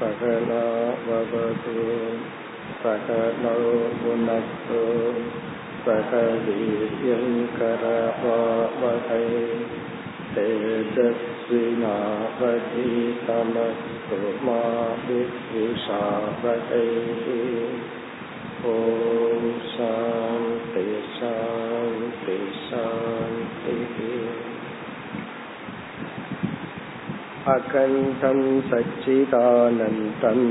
சகலாவது சகலோ குணஸ்து சக வீரியங்கரவாவஹை தேஜஸ்வினாவதீதமஸ்து மா வித்விஷாவஹை. ஓம் சாந்தி சாந்தி சாந்தி. அகண்டம் சச்சிதானந்தம்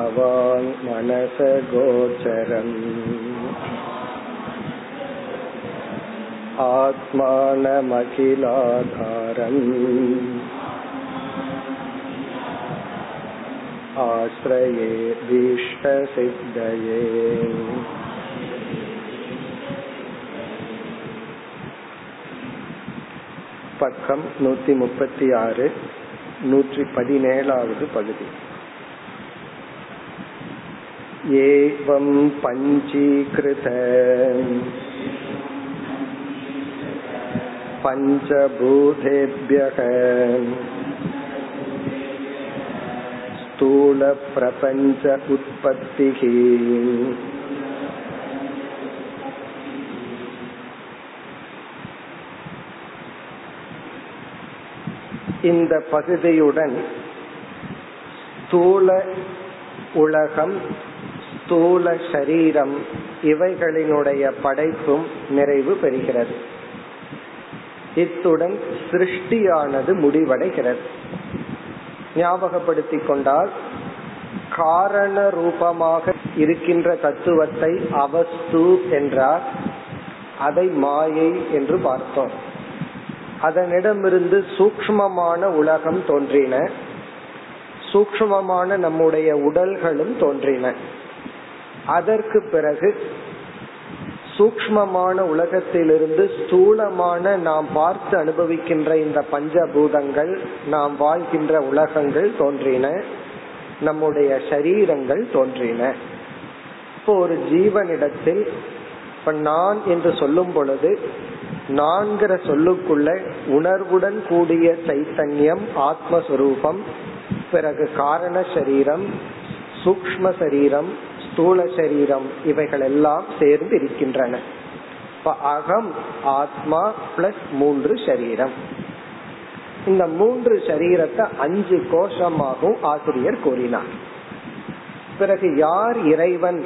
அவாங்மனசகோச்சரம் ஆத்மானமகிலாதாரம் ஆஶ்ரயே தீஷ்டசித்தயே. பக்கம் 136 117வது பகுதி. ஏவம் பஞ்சீக்ருத பஞ்சபூதேப்யக ஸ்தூல பிரபஞ்ச உற்பத்திஹி. இந்த பகுதியுடன் ஸ்தூல உலகம் ஸ்தூல சரீரம் இவைகளினுடைய படைப்பும் நிறைவு பெறுகிறது. இத்துடன் சிருஷ்டியானது முடிவடைகிறது. ஞாபகப்படுத்திக் கொண்டால் காரண ரூபமாக இருக்கின்ற தத்துவத்தை அவஸ்து என்றார், அதை மாயை என்று பார்த்தோம். அதனிடமிருந்து சூக்ஷ்மமான உலகம் தோன்றின, சூக்ஷ்மமான நம்முடைய உடல்களும் தோன்றின. அதற்கு பிறகு சூக்ஷ்மமான உலகத்திலிருந்து ஸ்தூலமான நாம் பார்த்து அனுபவிக்கின்ற இந்த பஞ்சபூதங்கள், நாம் வாழ்கின்ற உலகங்கள் தோன்றின, நம்முடைய சரீரங்கள் தோன்றின. இப்போ ஒரு ஜீவனிடத்தில் இப்ப நான் என்று சொல்லும் பொழுது நான்கிற சொல்லுக்குள்ள உணர்வுடன் கூடிய சைத்தன்யம் ஆத்மஸ்வரூபம், பிறகு காரண சரீரம், சூக்ஷ்ம சரீரம், ஸ்தூல சரீரம் இவைகள் எல்லாம் சேர்ந்து இருக்கின்றன. அகம் ஆத்மா பிளஸ் 3 சரீரம். இந்த 3 சரீரத்தை 5 கோஷமாகவும் ஆசிரியர் கூறினார். பிறகு யார் இறைவன்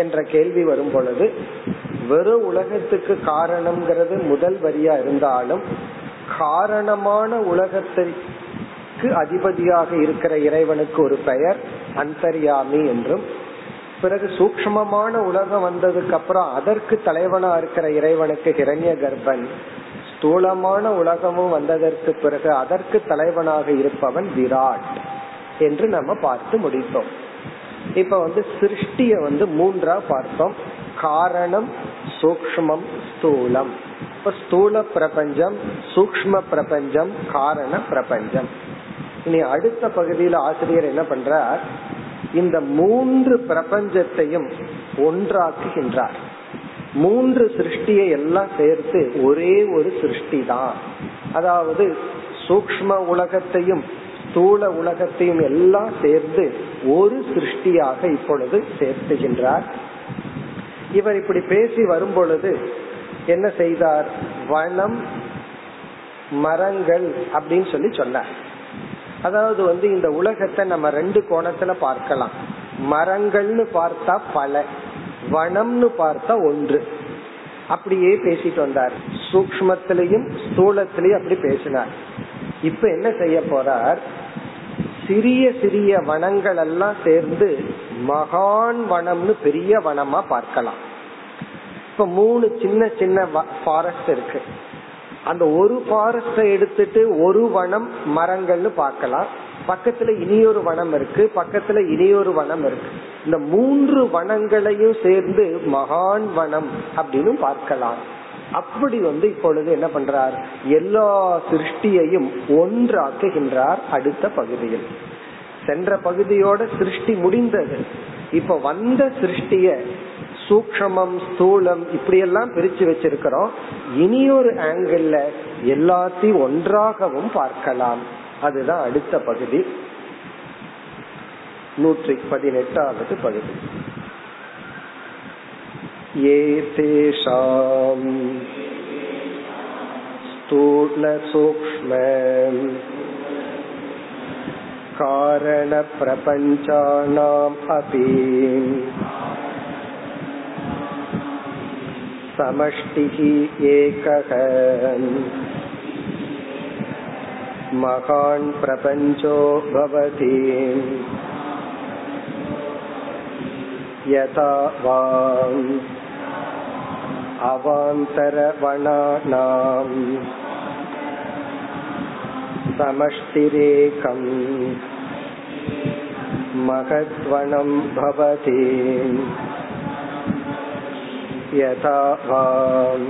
என்ற கேள்வி வரும் பொழுது வெறும் உலகத்துக்கு காரணம்ங்கிறது முதல் வரியா இருந்தாலும் காரணமான உலகத்திற்கு அதிபதியாக இருக்கிற இறைவனுக்கு ஒரு பெயர் அந்தர்யாமி என்றும், பிறகு சூக்ஷ்மமான உலகம் வந்ததுக்கு அப்புறம் அதற்கு தலைவனா இருக்கிற இறைவனுக்கு ஹிரண்ய கர்ப்பன், ஸ்தூலமான உலகமும் வந்ததற்கு பிறகு அதற்கு தலைவனாக இருப்பவன் விராட் என்று நம்ம பார்த்து முடித்தோம். இப்ப சிருஷ்டிய 3ஆ பார்த்தோம். காரணம், சூக்ஷ்மம், ஸ்தூலம். இப்ப ஸ்தூல பிரபஞ்சம், சூக்ஷ்ம பிரபஞ்சம், காரண பிரபஞ்சம். இனி அடுத்த பகுதியில ஆசிரியர் என்ன பண்றார், இந்த 3 பிரபஞ்சத்தையும் ஒன்றாக்குகின்றார். 3 சிருஷ்டியை எல்லாம் சேர்த்து ஒரே ஒரு சிருஷ்டி தான். அதாவது சூக்ஷ்ம உலகத்தையும் ஸ்தூல உலகத்தையும் எல்லாம் சேர்த்து ஒரு சிருஷ்டியாக இப்பொழுது சேர்த்துகின்றார். இவர் இப்படி பேசி வரும் பொழுது என்ன செய்தார், வனம் மரங்கள் அப்படின்னு சொன்னார். அதாவது இந்த உலகத்தை நம்ம 2 கோணத்துல பார்க்கலாம். மரங்கள்னு பார்த்தா பல, வனம்னு பார்த்தா ஒன்று. அப்படியே பேசிட்டு வந்தார். சூக்ஷ்மத்திலையும் ஸ்தூலத்திலையும் அப்படி பேசினார். இப்ப என்ன செய்ய போறார், சிறிய சிறிய வனங்கள் எல்லாம் சேர்ந்து மகான் வனம்னு பெரிய வனமா பார்க்கலாம். இப்ப 3 சின்ன சின்ன ஃபாரஸ்ட் இருக்கு. அந்த ஒரு ஃபாரஸ்ட எடுத்துட்டு ஒரு வனம் மரங்கள்னு பார்க்கலாம். பக்கத்துல இனியொரு வனம் இருக்கு, பக்கத்துல இனியொரு வனம் இருக்கு. இந்த 3 வனங்களையும் சேர்ந்து மகான் வனம் அப்படின்னு பார்க்கலாம். அப்படி இப்பொழுது என்ன பண்றார், எல்லா சிருஷ்டியையும் ஒன்றாக்குகின்றார் அடுத்த பகுதியில். சென்ற பகுதியோட சிருஷ்டி முடிந்தது. இப்ப வந்த சிருஷ்டிய சூக்ஷமம் ஸ்தூலம் இப்படி எல்லாம் பிரிச்சு வச்சிருக்கிறோம். இனி ஒரு ஆங்கிள் எல்லாத்தையும் ஒன்றாகவும் பார்க்கலாம். அதுதான் அடுத்த பகுதி, 118வது பகுதி. ஏதேஷாம் ஸ்தூல சூக்ஷ்ம காரண பிரபஞ்சானாம் அபி சமஷ்டிஹி ஏகஹ மகான் பிரபஞ்சோ பவதி யதா வாம் அவாந்தரவணானாம் சமஷ்டிரேகம் மகத்வனம் பவதி யதா வாம்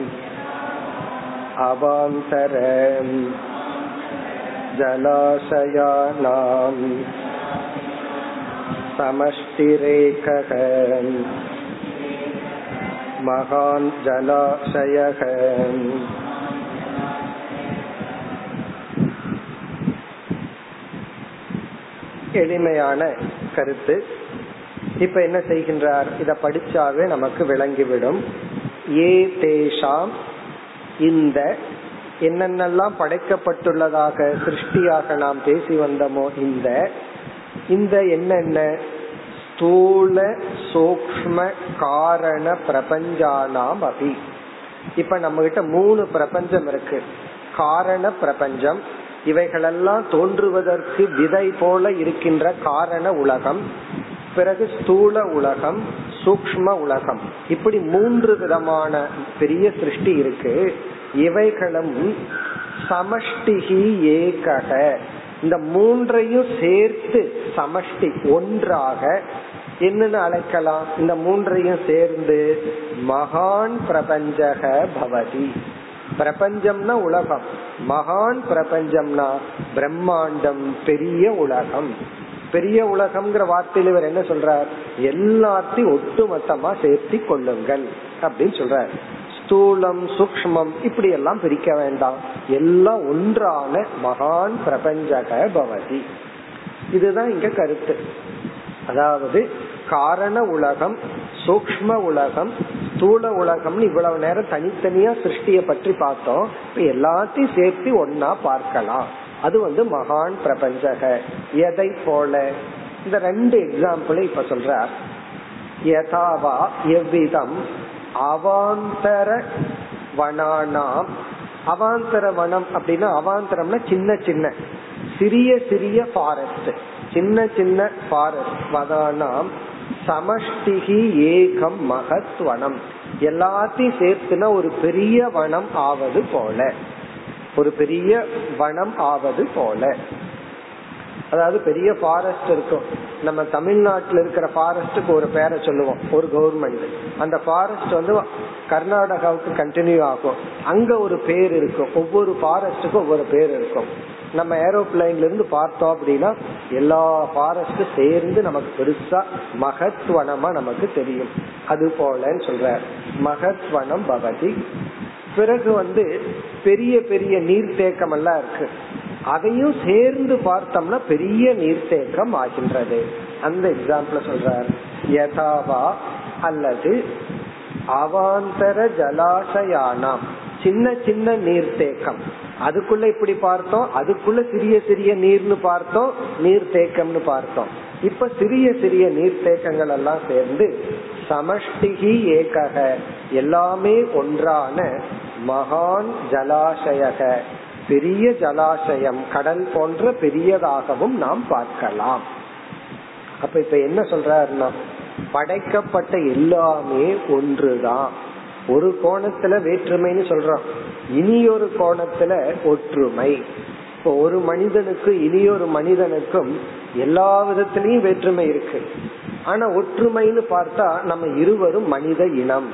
அவாந்தரம் ஜலாசயானாம் சமஷ்டிரேகம் மகான் ஜலாசயம். எளிமையான கருத்து. இப்ப என்ன செய்கின்றார், இத படிச்சாவே நமக்கு விளங்கிவிடும். ஏ தேஷாம், இந்த என்னென்னலாம் படைக்கப்பட்டுள்ளதாக சிருஷ்டியாக நாம் பேசி வந்தோமோ இந்த என்னென்ன ஸ்தூல சூக்ஷ்ம காரண பிரபஞ்சானாம் அபி. இப்ப நம்ம கிட்ட 3 பிரபஞ்சம் இருக்கு. காரண பிரபஞ்சம், இவைகளெல்லாம் தோன்றுவதற்கு விதை போல இருக்கின்ற காரண உலகம், பிறகு ஸ்தூல உலகம், சூக்ஷ்ம உலகம், இப்படி 3 விதமான பெரிய சிருஷ்டி இருக்கு. இவைகளும் சமஷ்டிஹி ஏகக, இந்த 3ஐயும் சேர்த்து சமஷ்டி ஒன்றாக என்னன்னு அழைக்கலாம். இந்த 3ஐயும் சேர்ந்து மகான் பிரபஞ்சக பவதி. பிரபஞ்சம்னா உலகம், மகான் பிரபஞ்சம்னா பிரம்மாண்டம், பெரிய உலகம். பெரிய உலகம்ங்கிற வார்த்தையில இவர் என்ன சொல்றார், எல்லாத்தையும் ஒட்டுமொத்தமா சேர்த்தி கொள்ளுங்கள் அப்படின்னு சொல்றார். ஸ்தூலம் சூக்ஷ்மம் இப்படி எல்லாம் பிரிக்க வேண்டாம், எல்லாம் ஒன்றான மகான் பிரபஞ்சக பவதி. இதுதான் இங்க கருத்து. அதாவது காரண உலகம், சூக்ஷ்ம உலகம், ஸ்தூல உலகம், இவ்வளவு நேரம் தனித்தனியா சிருஷ்டியை பற்றி பார்த்தோம். இப்ப எல்லாத்தையும் சேர்த்து ஒன்னா பார்க்கலாம். அது வந்து மகான் பிரபஞ்சக. எதை போல, இந்த 2 எக்ஸாம்பிள் இப்ப சொல்ற. யதாவா எவ்விதம், அவாந்தர வனானாம், அவாந்தர வனம் அப்படின்னா அவாந்தரம்னா சின்ன சின்ன சிறிய சிறிய ஃபாரஸ்ட், சின்ன சின்ன ஃபாரஸ்ட் வனானாம் சமஷ்டிஹி ஏகம் மகத் வனம், எல்லாத்தையும் சேர்த்துனா ஒரு பெரிய வனம் ஆவது போல, ஒரு பெரிய வனம் ஆவது போல. அதாவது பெரிய ஃபாரஸ்ட் இருக்கும். நம்ம தமிழ்நாட்டில் இருக்கிற ஃபாரஸ்டுக்கு ஒரு பேரை சொல்லுவோம், ஒரு கவர்மெண்ட். அந்த ஃபாரஸ்ட் வந்து கர்நாடகாவுக்கு கண்டினியூ ஆகும், அங்க ஒரு பேர் இருக்கும். ஒவ்வொரு ஃபாரஸ்டுக்கும் ஒவ்வொரு பேர் இருக்கும். நம்ம ஏரோப்ளைன்ல இருந்து பார்த்தோம் அப்படின்னா எல்லா ஃபாரஸ்டும் சேர்ந்து நமக்கு பெருசா மகத்வனமா நமக்கு தெரியும். அது போலன்னு சொல்ற மகத்வனம் பவதி. பிறகு வந்து பெரிய பெரிய நீர்த்தேக்கம் எல்லாம் இருக்கு, அதையும் சேர்ந்து பார்த்தோம்னா பெரிய நீர்த்தேக்கம் ஆகின்றது. அந்த எக்ஸாம்பிள் சொல்றார். யதாவா அல்லது அவாந்தர ஜலாசயானாம், சின்ன சின்ன நீர்த்தேக்கம், அதுக்குள்ள இப்படி பார்த்தோம், அதுக்குள்ள சிறிய சிறிய நீர்னு பார்த்தோம், நீர்த்தேக்கம்னு பார்த்தோம். இப்ப சிறிய சிறிய நீர்த்தேக்கங்கள் எல்லாம் சேர்ந்து சமஷ்டிஹி ஏகக, எல்லாமே ஒன்றான மகான் ஜலாசயக, பெரிய ஜலாசயம், கடல் போன்ற பெரியதாகவும் நாம் பார்க்கலாம். அப்ப இப்ப என்ன சொல்றாருன்னா, படைக்கப்பட்ட எல்லாமே ஒன்றுதான். ஒரு கோணத்துல வேற்றுமைன்னு சொல்றோம், இனியொரு கோணத்துல ஒற்றுமை. இப்போ ஒரு மனிதனுக்கு இனியொரு மனிதனுக்கும் எல்லா விதத்திலயும் வேற்றுமை இருக்கு. ஆனா ஒற்றுமைன்னு பார்த்தா நம்ம இருவரும் மனித இனம்.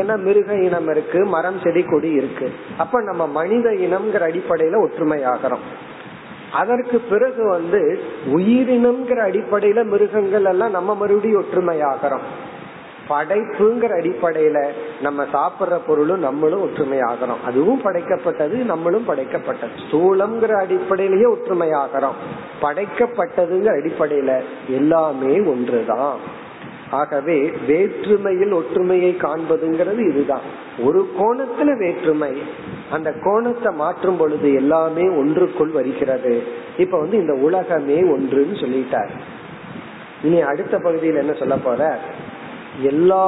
ஏன்னா மிருக இனம் இருக்கு, மரம் செடி கொடி இருக்கு. அப்ப நம்ம மனித இனம்ங்கிற அடிப்படையில ஒற்றுமை ஆகிறோம். அதற்கு பிறகு வந்து உயிரினம்ங்கிற அடிப்படையில மிருகங்கள் எல்லாம் நம்ம மறுபடியும் ஒற்றுமை ஆகிறோம். படைப்புங்கிற அடிப்படையில நம்ம சாப்பிடுற பொருளும் நம்மளும் ஒற்றுமை ஆகிறோம், அதுவும் படைக்கப்பட்டது நம்மளும் படைக்கப்பட்டது. ஸ்தூலம்ங்கிற அடிப்படையிலேயே ஒற்றுமை ஆகிறோம், படைக்கப்பட்டதுங்கிற அடிப்படையில எல்லாமே ஒன்றுதான். ஆகவே வேற்றுமையில் ஒற்றுமையை காண்பதுங்கிறது இதுதான். ஒரு கோணத்துல வேற்றுமை, அந்த கோணத்தை மாற்றும் பொழுது எல்லாமே ஒன்றுக்குள் வருகிறது. இப்ப வந்து இந்த உலகமே ஒன்றுன்னு சொல்லிட்டார். இனி அடுத்த பகுதியில் என்ன சொல்ல போற, எல்லா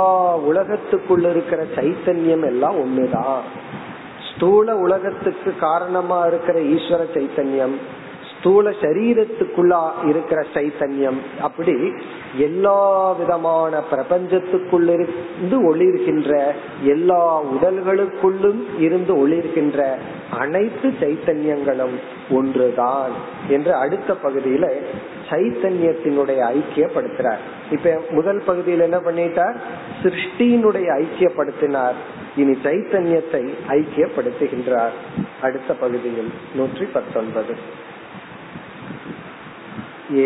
உலகத்துக்குள்ள இருக்கிற சைத்தன்யம் எல்லாம் ஒண்ணுதான். ஸ்தூல உலகத்துக்கு காரணமா இருக்கிற ஈஸ்வர சைத்தன்யம், ஸ்தூல சரீரத்துக்குள்ள இருக்கிற சைத்தன்யம், அப்படி எல்லா விதமான பிரபஞ்சத்துக்குள்ளிருந்து ஒளிர்கின்ற எல்லா உடல்களுக்குள்ளும் இருந்து ஒளிர்கின்ற அனைத்து சைத்தன்யங்களும் ஒன்றுதான் என்று அடுத்த பகுதியில சைத்தன்யத்தினுடைய ஐக்கியப்படுத்துறார். இப்ப முதல் பகுதியில் என்ன பண்ணிட்டார், சிருஷ்டியினுடைய ஐக்கியப்படுத்தினார், இனி சைத்தன்யத்தை ஐக்கியப்படுத்துகின்றார் அடுத்த பகுதியில். 119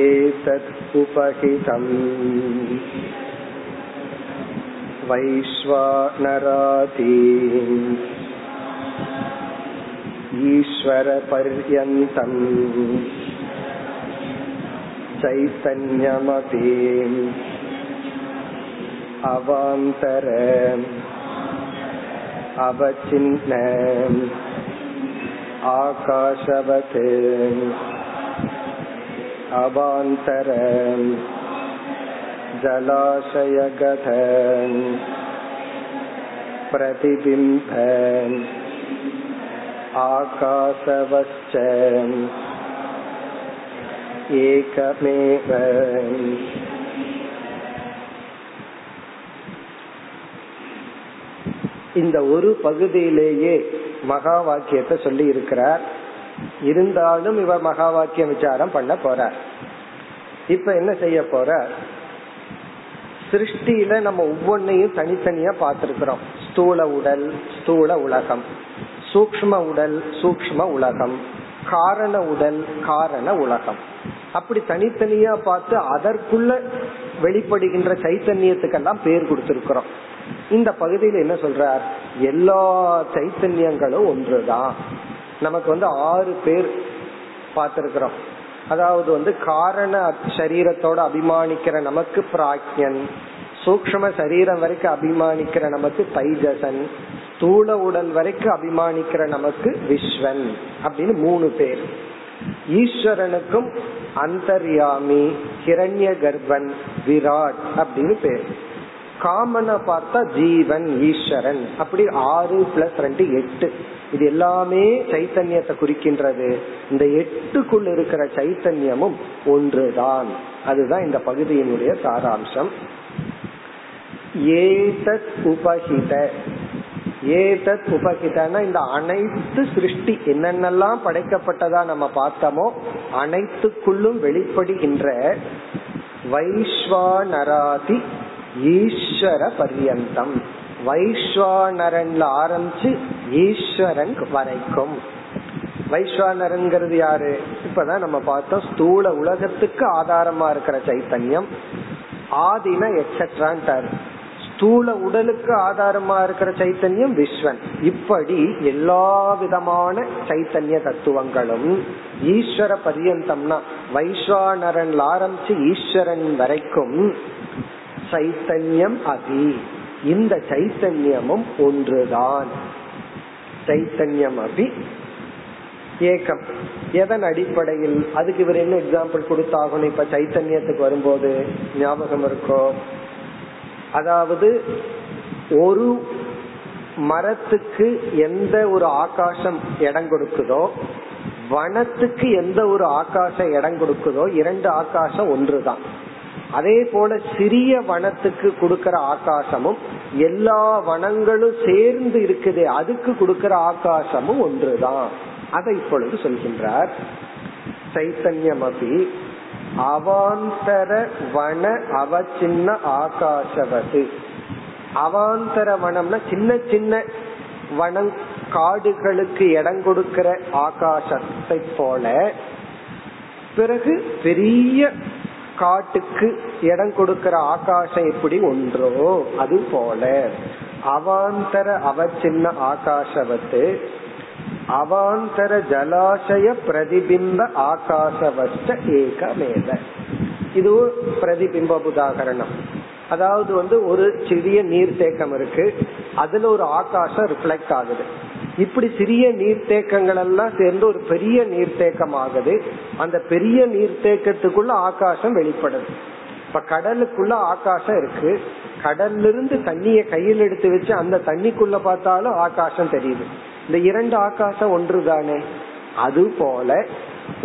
ஏதத் உபஹிதம் வைஸ்வாநராதி ஈஸ்வர பர்யந்தம் சைதன்யமபி அவாந்தரம் அவசின்னம் ஆகாசவதே அவாந்தரம் ஜலாசயகதம் பிரதிபிம்பம் ஆகாசவச்சம் ஏகமேவ. இந்த ஒரு பகுதியிலேயே மகா வாக்கியத்தை சொல்லி இருக்கிறார். இருந்தாலும் இவர் மகா வாக்கிய விசாரம் பண்ண போறார். இப்ப என்ன செய்ய போற, சிருஷ்டியில நம்ம ஒவ்வொன்னையும் தனித்தனியா பார்த்திருக்கிறோம். ஸ்தூல உடல் ஸ்தூல உலகம், சூக்ஷ்ம உடல் சூக்ஷ்ம உலகம், காரண உடல் காரண உலகம், அப்படி தனித்தனியா பார்த்து அதற்குள்ள வெளிப்படுகின்ற சைத்தன்யத்துக்கெல்லாம் பேர் கொடுத்திருக்கிறோம். இந்த பகுதியில் என்ன சொல்றார், எல்லா சைத்தன்யங்களும் ஒன்றுதான். நமக்கு வந்து 6 பேர் பார்த்திருக்கிறோம். அதாவது வந்து காரண சரீரத்தோட அபிமானிக்கிற நமக்கு பிராக்ஞன், சூக்ஷ்ம சரீரம் வரைக்கும் அபிமானிக்கிற நமக்கு தைஜசன், ஸ்தூல உடல் வரைக்கும் அபிமானிக்கிற நமக்கு விஸ்வன், அப்படின்னு 3 பேர். ஈஸ்வரனுக்கும் அந்தர்யாமி ஹிரண்ய கர்ப்பன் விராட் அப்படின்னு பேர். காமனா பார்த்தா ஜீவன் ஈஸ்வரன், அப்படி 6 + 2 = 8. இது எல்லாமே சைத்தன்யத்தை குறிக்கின்றது. இந்த 8க்குள் இருக்கிற சைத்தன்யமும் ஒன்றுதான். அதுதான் இந்த பகுதியினுடைய சாராம்சம். ஏதத் உபஹித, ஏதத் உபஹிதனா இந்த அனைத்து சிருஷ்டி என்னென்னலாம் படைக்கப்பட்டதா நம்ம பார்த்தோமோ அனைத்துக்குள்ளும் வெளிப்படுகின்ற வைஸ்வாநராதி ஈஸ்வர பர்யந்தம், வைஸ்வானரன்ல ஆரம்பிச்சு ஈஸ்வரன் வரைக்கும். வைஸ்வானரன்கிறது யாரு, இப்பதான் நம்ம பார்த்தோம் ஸ்தூல உலகத்துக்கு ஆதாரமா இருக்கிற சைத்தன்யம். ஆதினா எக்ஸட்ரான்ட்டார், ஸ்தூல உடலுக்கு ஆதாரமா இருக்கிற சைத்தன்யம் விஸ்வன். இப்படி எல்லா விதமான சைத்தன்ய தத்துவங்களும் ஈஸ்வர பர்யந்தம்னா வைஸ்வானரன்ல ஆரம்பிச்சு ஈஸ்வரன் வரைக்கும் சைத்தன்யம் அதி, இந்த சைத்தன்யமும் ஒன்றுதான். சைத்தன்யம் அபி ஏகம், எதன் அடிப்படையில்? அதுக்கு இவர் என்ன எக்ஸாம்பிள் கொடுத்தாகணும்? இப்ப சைத்தன்யத்துக்கு வரும்போது ஞாபகம் இருக்கும். அதாவது ஒரு மரத்துக்கு எந்த ஒரு ஆகாசம் இடம் கொடுக்குதோ, வனத்துக்கு எந்த ஒரு ஆகாசம் இடம் கொடுக்குதோ, 2 ஆகாசம் ஒன்றுதான். அதே போல சிறிய வனத்துக்கு கொடுக்கற ஆகாசமும் எல்லா வனங்களும் சேர்ந்து இருக்குது, அதுக்கு கொடுக்கற ஆகாசமும் ஒன்றுதான். அதை இப்பொழுது சொல்கின்றார். சைத்தன்யம் அபி அவாந்தர வன அவசின்ன ஆகாசவது. அவாந்தர வனம்னா சின்ன சின்ன வனம் காடுகளுக்கு இடம் கொடுக்கிற ஆகாசத்தை போல, பிறகு பெரிய காட்டுக்கு இடம் கொடுக்கிற ஆகாசம் எப்படி ஒன்றோ அது போல அவாந்தர அவச்சின்ன ஆகாசவத்து அவாந்தர ஜலாசய பிரதிபிம்ப ஆகாசவச்ச ஏகமேத. இது பிரதிபிம்ப உதாகரணம். அதாவது ஒரு சிறிய நீர்த்தேக்கம் இருக்கு, அதுல ஒரு ஆகாசம் ரிஃப்ளெக்ட் ஆகுது. இப்படி சிறிய நீர்த்தேக்கங்கள் எல்லாம் சேர்ந்து ஒரு பெரிய நீர்த்தேக்கம் ஆகுது. அந்த பெரிய நீர்த்தேக்கத்துக்குள்ள ஆகாசம் வெளிப்படுது. இப்ப கடலுக்குள்ள ஆகாசம் இருக்கு, கடல்ல இருந்து தண்ணிய கையில் எடுத்து வச்சு அந்த தண்ணிக்குள்ள பார்த்தாலும் ஆகாசம் தெரியுது. இந்த இரண்டு ஆகாசம் ஒன்று தானே? அது போல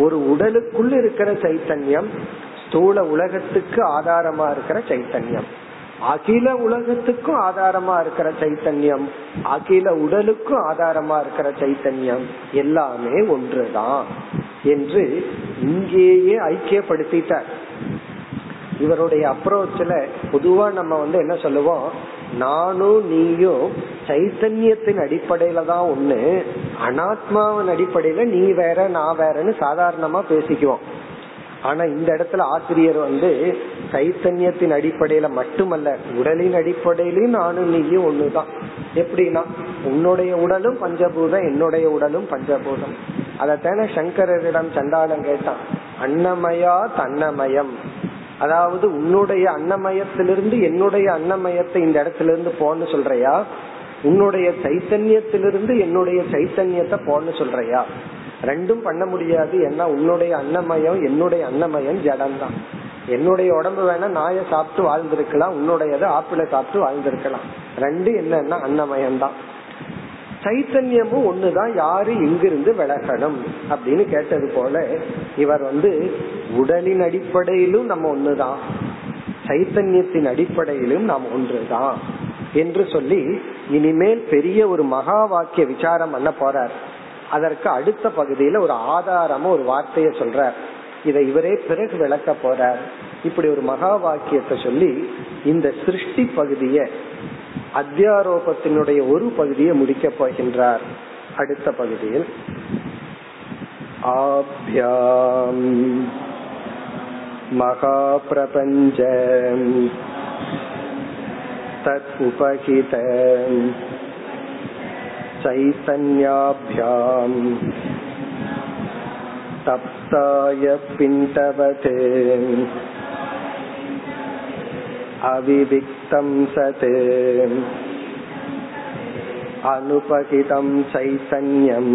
ஒரு உடலுக்குள் இருக்கிற சைத்தன்யம் ஸ்தூல உலகத்துக்கு ஆதாரமா இருக்கிற சைத்தன்யம், அகில உலகத்துக்கும் ஆதாரமா இருக்கிற சைத்தன்யம், அகில உடலுக்கும் ஆதாரமா இருக்கிற சைத்தன்யம் எல்லாமே ஒன்றுதான் என்று இங்கேயே ஐக்கியப்படுத்திட்டார். இவருடைய அப்ரோச்ல பொதுவா நம்ம என்ன சொல்லுவோம், நானும் நீயும் சைத்தன்யத்தின் அடிப்படையில தான் ஒண்ணு, அனாத்மாவின் அடிப்படையில நீ வேற நான் வேறன்னு சாதாரணமா பேசிக்குவோம். ஆனா இந்த இடத்துல ஆசிரியர் சைத்தன்யத்தின் அடிப்படையில மட்டுமல்ல, உடலின் அடிப்படையிலும் நானும் நீயும் ஒண்ணுதான். எப்படின்னா உன்னுடைய உடலும் பஞ்சபூதம், என்னுடைய உடலும் பஞ்சபூதம். அதத்தான சங்கரரிடம் சண்டாளன் கேட்டான், அன்னமயா தன்னமயம், அதாவது உன்னுடைய அன்னமயத்திலிருந்து என்னுடைய அன்னமயத்தை இந்த இடத்துல இருந்து போன்னு சொல்றியா, உன்னுடைய சைத்தன்யத்திலிருந்து என்னுடைய சைத்தன்யத்தை போன்னு சொல்றியா? ரெண்டும் பண்ண முடியாது. ஏன்னா உன்னுடைய அன்னமயம் என்னுடைய அன்னமயம் ஜடம்தான். என்னுடைய உடம்பு வேணா நாயை சாப்பிட்டு வாழ்ந்திருக்கலாம், உன்னுடையது ஆப்பிளை சாப்பிட்டு வாழ்ந்திருக்கலாம். ரெண்டு என்னன்னா அன்னமயம் தான். சைத்தன்யமும் ஒண்ணுதான், யாரு எங்கிருந்து விலகணும் அப்படின்னு கேட்டது போல இவர் உடலின் அடிப்படையிலும் நம்ம ஒண்ணுதான், சைத்தன்யத்தின் அடிப்படையிலும் நாம் ஒன்றுதான் என்று சொல்லி இனிமேல் பெரிய ஒரு மகா வாக்கிய விசாரம் பண்ண போறார். அதற்கு அடுத்த பகுதியில ஒரு ஆதாரமா ஒரு வார்த்தைய சொல்றார். இதை இவரே பிறகு விளக்க போறார். இப்படி ஒரு மகா வாக்கியத்தை சொல்லி இந்த சிருஷ்டி பகுதியை அத்தியாரோபத்தினுடைய ஒரு பகுதியை முடிக்க போகின்றார். அடுத்த பகுதியில் ஆப்யாம் மகா பிரபஞ்சம் தத் உபகிதம் சைதன்யாப்யாம் தப்தாய பிண்டவதே அவிவிக்தம் சதே அனுபகிதம் சைதன்யம்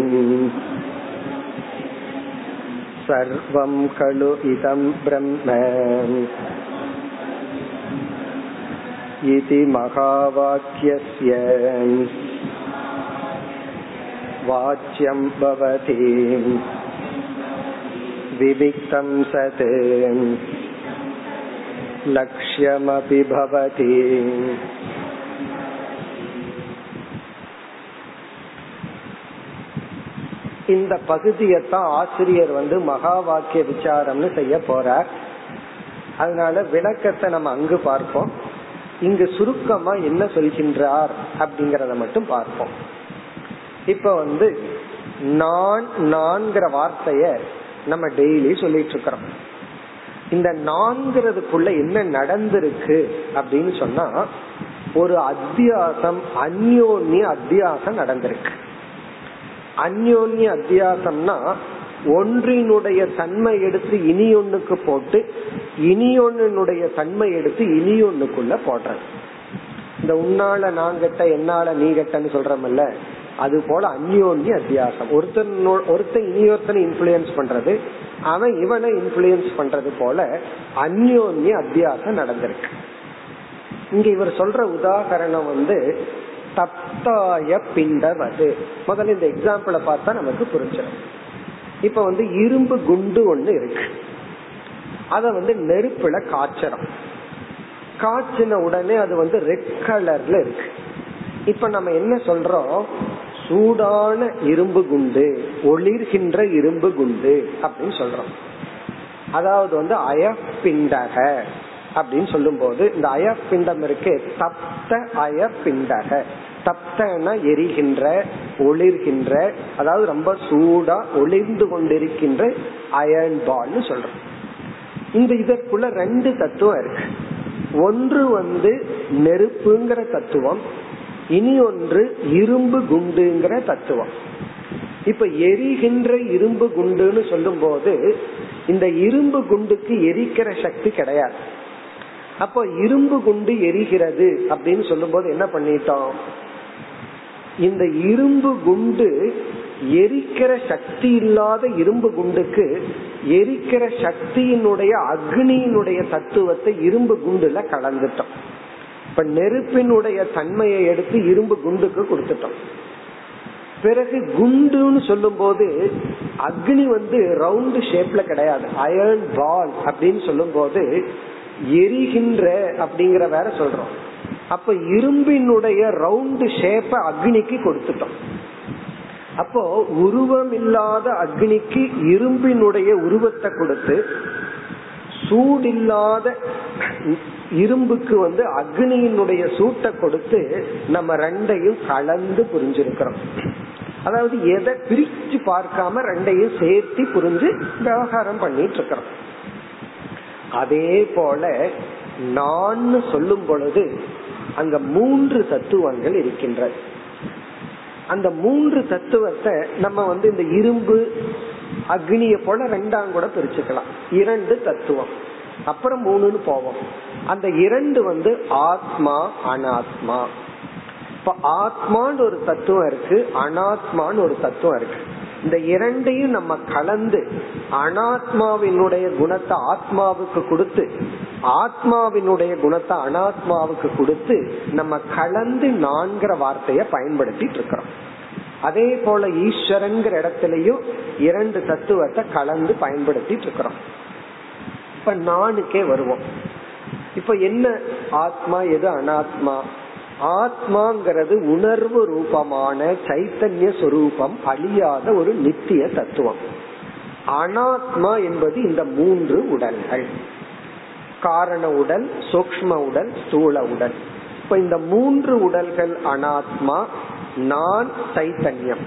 சர்வம் கலு இதம் பிரம்ம இதி மகா வாக்யஸ்ய வாச்யம் பவதி விவிக்தம் சதே லக்ஷ்யமபி பவதி. இந்த பகுதியத்தான் ஆசிரியர் மகா வாக்கிய விசாரம்னு செய்ய போறார். அதனால விளக்கத்தை நம்ம அங்கு பார்ப்போம். இங்கு சுருக்கமா என்ன சொல்கின்றார் அப்படிங்கறத மட்டும் பார்ப்போம். இப்ப நான் நான்கிற வார்த்தைய நம்ம டெய்லி சொல்லிட்டு இருக்கிறோம். இந்த நான்கிறதுக்குள்ள என்ன நடந்திருக்கு அப்படின்னு சொன்னா, ஒரு அத்தியாசம் அந்யோன்ய அத்தியாசம் நடந்திருக்கு. அந்யோன்ய அத்தியாசம்னா ஒன்றினுடைய தன்மை எடுத்து இனி ஒண்ணுக்கு போட்டு இனி ஒன்னுடைய தன்மை எடுத்து இனி ஒண்ணுக்குள்ள போடுறது. இந்த உன்னால நான் கட்ட என்னால நீ கட்டன்னு சொல்றமல்ல, அது போல அந்யோன்ய அத்தியாசம். ஒருத்தன் இனியொருத்தனை இன்ஃபுளுயன்ஸ் பண்றது, அவன் இவனை இன்ஃபுளுயன்ஸ் பண்றது போல அந்யோன்ய அத்தியாசம் நடந்திருக்கு. இங்க இவர் சொல்ற உதாகரணம் தப்தாய பிண்டவது. முதல்ல இந்த எக்ஸாம்பிளை பார்த்தா நமக்கு புரிஞ்சிடும். இப்ப இரும்பு குண்டு ஒண்ணு இருக்கு, அத நெருப்புல காய்ச்சறோம். காய்ச்சின உடனே அது ரெட் கலர்ல இருக்கு. இப்ப நம்ம என்ன சொல்றோம், சூடான இரும்பு குண்டு, ஒளிர்கின்ற இரும்பு குண்டு அப்படின்னு சொல்றோம். அதாவது அயப்பிண்டக அப்படின்னு சொல்லும் போது இந்த அயப்பிண்டம் இருக்கு, தப்த அயப்பிண்டக. தப்தனா எரிகின்ற ஒளிர்கின்ற, அதாவது ரொம்ப சூடா ஒளிர்ந்து கொண்டிருக்கின்ற அயன் பால்னு சொல்றோம். இந்த இதற்குள்ள ரெண்டு தத்துவம் இருக்கு. ஒன்று நெருப்புங்கிற தத்துவம், இனி ஒன்று இரும்பு குண்டுங்கிற தத்துவம். இப்ப எரிகின்ற இரும்பு குண்டுன்னு சொல்லும் போது இந்த இரும்பு குண்டுக்கு எரிக்கிற சக்தி கிடையாது. அப்ப இரும்பு குண்டு எரிகிறது அப்படின்னு சொல்லும் போது என்ன பண்ணிட்டோம், இந்த இரும்பு குண்டு எரிக்கிற சக்தி இல்லாத இரும்பு குண்டுக்கு எரிக்கிற சக்தியினுடைய அக்னியினுடைய தத்துவத்தை இரும்பு குண்டுல கலந்துட்டோம். இப்ப நெருப்பினுடைய தன்மையை எடுத்து இரும்பு குண்டுக்கு கொடுத்துட்டோம். பிறகு குண்டுன்னு சொல்லும் போது அக்னி ரவுண்ட் ஷேப்ல கிடையாது, அயர்ன் பால் அப்படின்னு சொல்லும் போது எரிகின்ற அப்படிங்கிற வேற சொல்றோம். அப்ப இரும்பினுடைய ரவுண்ட் ஷேப்ப அக்னிக்கு கொடுத்துட்டோம். அப்போ உருவம் இல்லாத அக்னிக்கு இரும்பினுடைய உருவத்தை கொடுத்து, சூடில்லாத இரும்புக்கு அக்னியினுடைய சூட்டை கொடுத்து நம்ம ரெண்டையும் கலந்து புரிஞ்சிருக்கிறோம். அதாவது எதை பிரிச்சு பார்க்காம ரெண்டையும் சேர்த்து புரிஞ்சு விவகாரம் பண்ணிட்டு இருக்கிறோம். அதே போல நான் சொல்லும் பொழுது அங்க மூன்று தத்துவங்கள் இருக்கின்றது. அந்த மூன்று தத்துவத்தை நம்ம இந்த இரும்பு அக்னிய போல ரெண்டாம் கூட பிரிச்சுக்கலாம். இரண்டு தத்துவம், அப்புறம் மூணுன்னு போவோம். அந்த இரண்டு ஆத்மா அனாத்மா. இப்ப ஆத்மான்னு ஒரு தத்துவம் இருக்கு, அனாத்மான்னு ஒரு தத்துவம் இருக்கு. இந்த இரண்டையும் நம்ம கலந்து அனாத்மாவினுடைய குணத்தை ஆத்மாவுக்கு கொடுத்து, ஆத்மாவினுடைய குணத்தை அனாத்மாவுக்கு கொடுத்து நம்ம கலந்து நான்கிற வார்த்தைய பயன்படுத்திட்டு இருக்கிறோம். அதே போல ஈஸ்வரன்கிற இடத்திலையும் இரண்டு தத்துவத்தை கலந்து பயன்படுத்திட்டு இருக்கிறோம். இப்ப நானுக்கே வருவோம். இப்ப என்ன ஆத்மா, எது அனாத்மா? ஆத்மாங்கிறது உணர்வு ரூபமான சைத்தன்ய சொரூபம், அழியாத ஒரு நித்திய தத்துவம். அனாத்மா என்பது இந்த மூன்று உடல்கள், காரண உடல், சூக்ஷ்ம உடல், ஸ்தூல உடல். இப்ப இந்த மூன்று உடல்கள் அனாத்மா, நான், சைத்தன்யம்.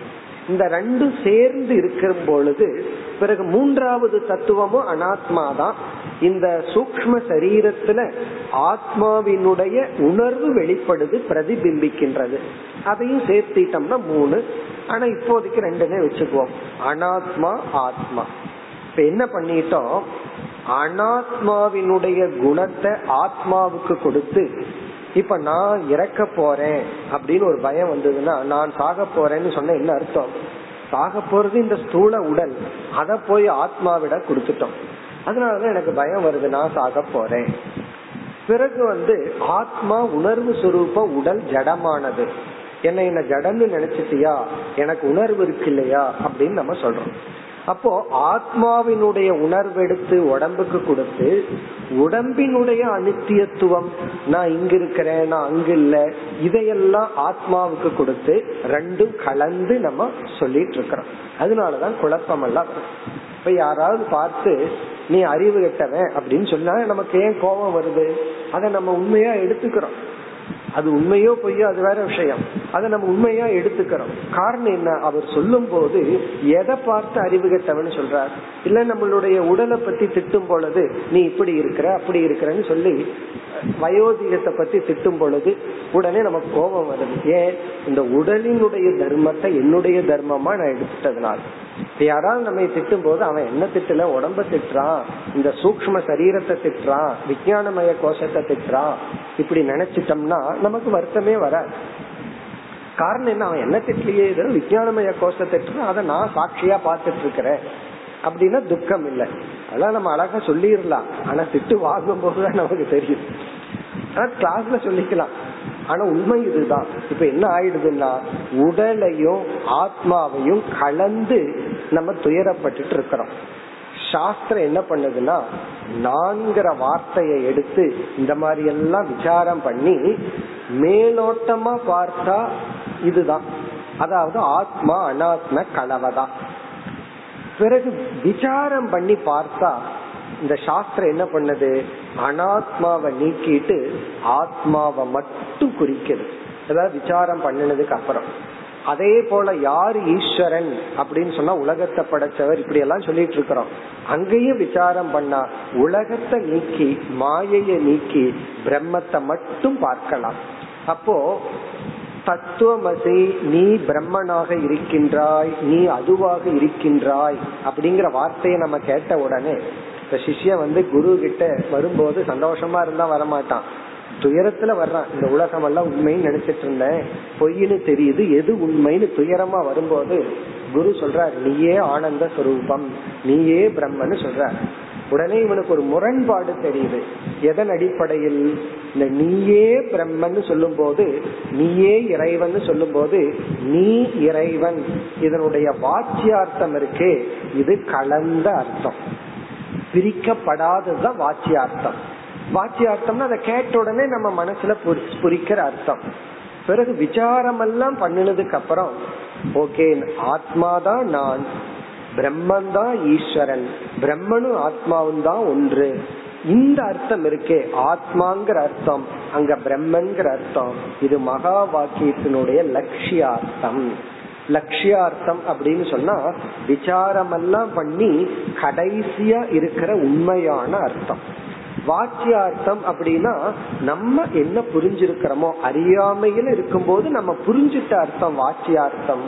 இந்த ரெண்டு சேர்ந்து இருக்கிற பொழுது பிறகு மூன்றாவது தத்துவமும் அனாத்மா தான். இந்த சூக்ஷ்ம சரீரத்துல ஆத்மாவினுடைய உணர்வு வெளிப்படுது, பிரதிபிம்பிக்கின்றது. அதையும் சேர்த்திட்டோம்னா மூணு. ஆனா இப்போதைக்கு ரெண்டுமே வச்சுக்குவோம், அனாத்மா ஆத்மா. இப்ப என்ன பண்ணிட்டோம், அனாத்மாவினுடைய குணத்தை ஆத்மாவுக்கு கொடுத்து, இப்ப நான் இறக்க போறேன் அப்படின்னு ஒரு பயம் வந்ததுன்னா, நான் சாக போறேன்னு சொன்ன என்ன அர்த்தம், சாக போறது இந்த ஸ்தூல உடல், அத போய் ஆத்மாவிட கொடுத்துட்டோம். அதனாலதான் எனக்கு பயம் வருது, நான் சாக போறேன். பிறகு ஆத்மா உணர்வு சுரூப உடல், ஜடமானது. என்ன ஜடம்னு நினைச்சிட்டியா, எனக்கு உணர்வு இருக்கு இல்லையா அப்படின்னு நம்ம சொல்றோம். அப்போ ஆத்மாவினுடைய உணர்வு எடுத்து உடம்புக்கு கொடுத்து, உடம்பினுடைய அனித்தியத்துவம், நான் இங்க இருக்கிறேன், நான் அங்க இல்ல, இதையெல்லாம் ஆத்மாவுக்கு கொடுத்து ரெண்டும் கலந்து நம்ம சொல்லிட்டு இருக்கிறோம். அதனாலதான் குழப்பம் எல்லாம். இப்ப யாராவது பார்த்து நீ அறிவு கட்டவன் அப்படின்னு சொன்னா நமக்கு ஏன் கோபம் வருது, அதை நம்ம உண்மையா எடுத்துக்கிறோம். அது உண்மையோ பொய்யோ அது வேற விஷயம், அதை நம்ம உண்மையா எடுத்துக்கிறோம். காரணம் என்ன, அவர் சொல்லும் போது எதை பார்த்து அறிவு கட்டவன்னு சொல்றார். இல்ல நம்மளுடைய உடலை பத்தி திட்டும் பொழுது நீ இப்படி இருக்கிற அப்படி இருக்கிறன்னு சொல்லி வயோதிகத்தை பத்தி திட்டும் பொழுது உடனே நமக்கு கோபம் வருது. ஏன், இந்த உடலினுடைய தர்மத்தை என்னுடைய தர்மமா நான் எடுத்துட்டதுனால. யாராவது நம்ம திட்டும் போது அவன் என்ன திட்டல, உடம்ப திட்டுறான், இந்த சூக்ஷ்ம சரீரத்தை திட்டுறான், விஞ்ஞானமய கோஷத்தை திட்டுறான், இப்படி நினைச்சிட்டோம்னா நமக்கு வருத்தமே வராது. காரணம் என்ன, அவன் என்ன திட்டலையே, இது விஞ்ஞானமய கோஷத்தை திட்டுறான், அதை நான் சாட்சியா பார்த்துட்டு இருக்கிறேன் அப்படின்னா துக்கம் இல்லை. அதெல்லாம் நம்ம அழகா சொல்லிடலாம், ஆனா திட்டு வாங்கும் போதுதான் நமக்கு தெரியும். ஆனா கிளாஸ்ல சொல்லிக்கலாம், ஆனா உண்மை இதுதான். இப்ப என்ன ஆயிடுதுன்னா உடலையும் ஆத்மாவையும் கலந்து நம்ம துயரப்பட்டு இருக்கிறோம். சாஸ்திரம் என்ன பண்ணுதுன்னா நான்கிற வார்த்தையை எடுத்து இந்த மாதிரி எல்லாம் விசாரம் பண்ணி மேலோட்டமா பார்த்தா இதுதான், அதாவது ஆத்மா அனாத்ம கலவைதான். பிறகு விசாரம் பண்ணி பார்த்தா இந்த சாஸ்திரம் என்ன பண்ணது, அனாத்மாவை நீக்கிட்டு ஆத்மாவை மட்டும் குறிக்கிறது. அதாவது விசாரம் பண்ணினதுக்கு அப்புறம் அதே போல யார் ஈஸ்வரன் அப்படின்னு சொன்னா உலகத்தை படைச்சவர், இப்படி எல்லாம் சொல்லிட்டு இருக்கிறோம். அங்கேயும் விசாரம் பண்ணா உலகத்தை நீக்கி மாயையை நீக்கி பிரம்மத்தை மட்டும் பார்க்கலாம். அப்போ தத்துவமசி, நீ பிரம்மனாக இருக்கின்றாய், நீ அதுவாக இருக்கின்றாய் அப்படிங்கிற வார்த்தையை நம்ம கேட்ட உடனே இப்ப சிஷ்யன் வந்து குரு கிட்ட வரும்போது சந்தோஷமா இருந்தா வரமாட்டான், துயரத்துல வர்றான். இந்த உலகம் எல்லாம் உண்மைன்னு நினைச்சிட்டு இருந்தேன், பொய்னு தெரியுது, எது உண்மைன்னு துயரமா வரும்போது குரு சொல்றார் நீயே ஆனந்த ஸ்வரூபம், நீயே பிரம்மன்னு சொல்றார். உடனே இவனுக்கு ஒரு முரண்பாடு தெரியுது. எதன் அடிப்படையில்? இந்த நீயே பிரம்மன் சொல்லும் போது, நீயே இறைவன் சொல்லும் போது, நீ இறைவன் இதனுடைய வாச்சியார்த்தம் இருக்கு, இது கலந்த அர்த்தம், பிரிக்கப்படாததுதான் வாச்சியார்த்தம். வாச்சியார்த்தம்னா அதை கேட்ட உடனே நம்ம மனசுல புரிக்கிற அர்த்தம். பிறகு விசாரம் எல்லாம் பண்ணினதுக்கு அப்புறம் ஓகே, ஆத்மாதான் நான், பிரம்மன் தான் ஈஸ்வரன், பிரம்மனும் ஆத்மாவும் தான் ஒன்று. இந்த அர்த்தம் இருக்கே, ஆத்மாங்கிற அர்த்தம், அங்க பிரம்மன்கிற அர்த்தம், இது மகா வாக்கியத்தினுடைய லட்சியார்த்தம். லட்சியார்த்தம் அப்படின்னு சொன்னா விசாரம் எல்லாம் பண்ணி கடைசியா இருக்கிற உண்மையான அர்த்தம். வாக்கியார்த்தம் அப்படின்னா நம்ம என்ன புரிஞ்சிருக்கிறோமோ, அறியாமையில் இருக்கும் போது நம்ம புரிஞ்சிட்ட அர்த்தம் வாக்கியார்த்தம்.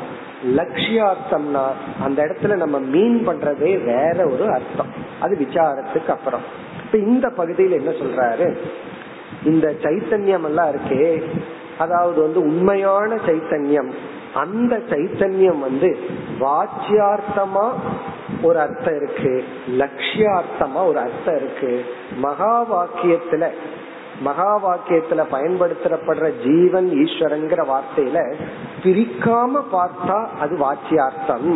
லட்சியார்த்தம்னா அந்த இடத்துல நம்ம மீன் பண்றதே வேற ஒரு அர்த்தம், அது விசாரத்துக்கு அப்புறம். இப்ப இந்த பகுதியில் என்ன சொல்றாரு, இந்த சைத்தன்யம் எல்லாம் இருக்கே, அதாவது வந்து உண்மையான சைத்தன்யம், அந்த சைத்தன்யம் வந்து வாச்சியார்த்தமா ஒரு அர்த்தம் இருக்கு, லட்சியார்த்தமா ஒரு அர்த்தம் இருக்கு. மகா வாக்கியத்துல, மகா வாக்கியத்துல பயன்படுத்தப்படுற ஜீவன் ஈஸ்வரங்கிற வார்த்தையில பிரிக்காம பார்த்தா அது வாச்சியார்த்தம்,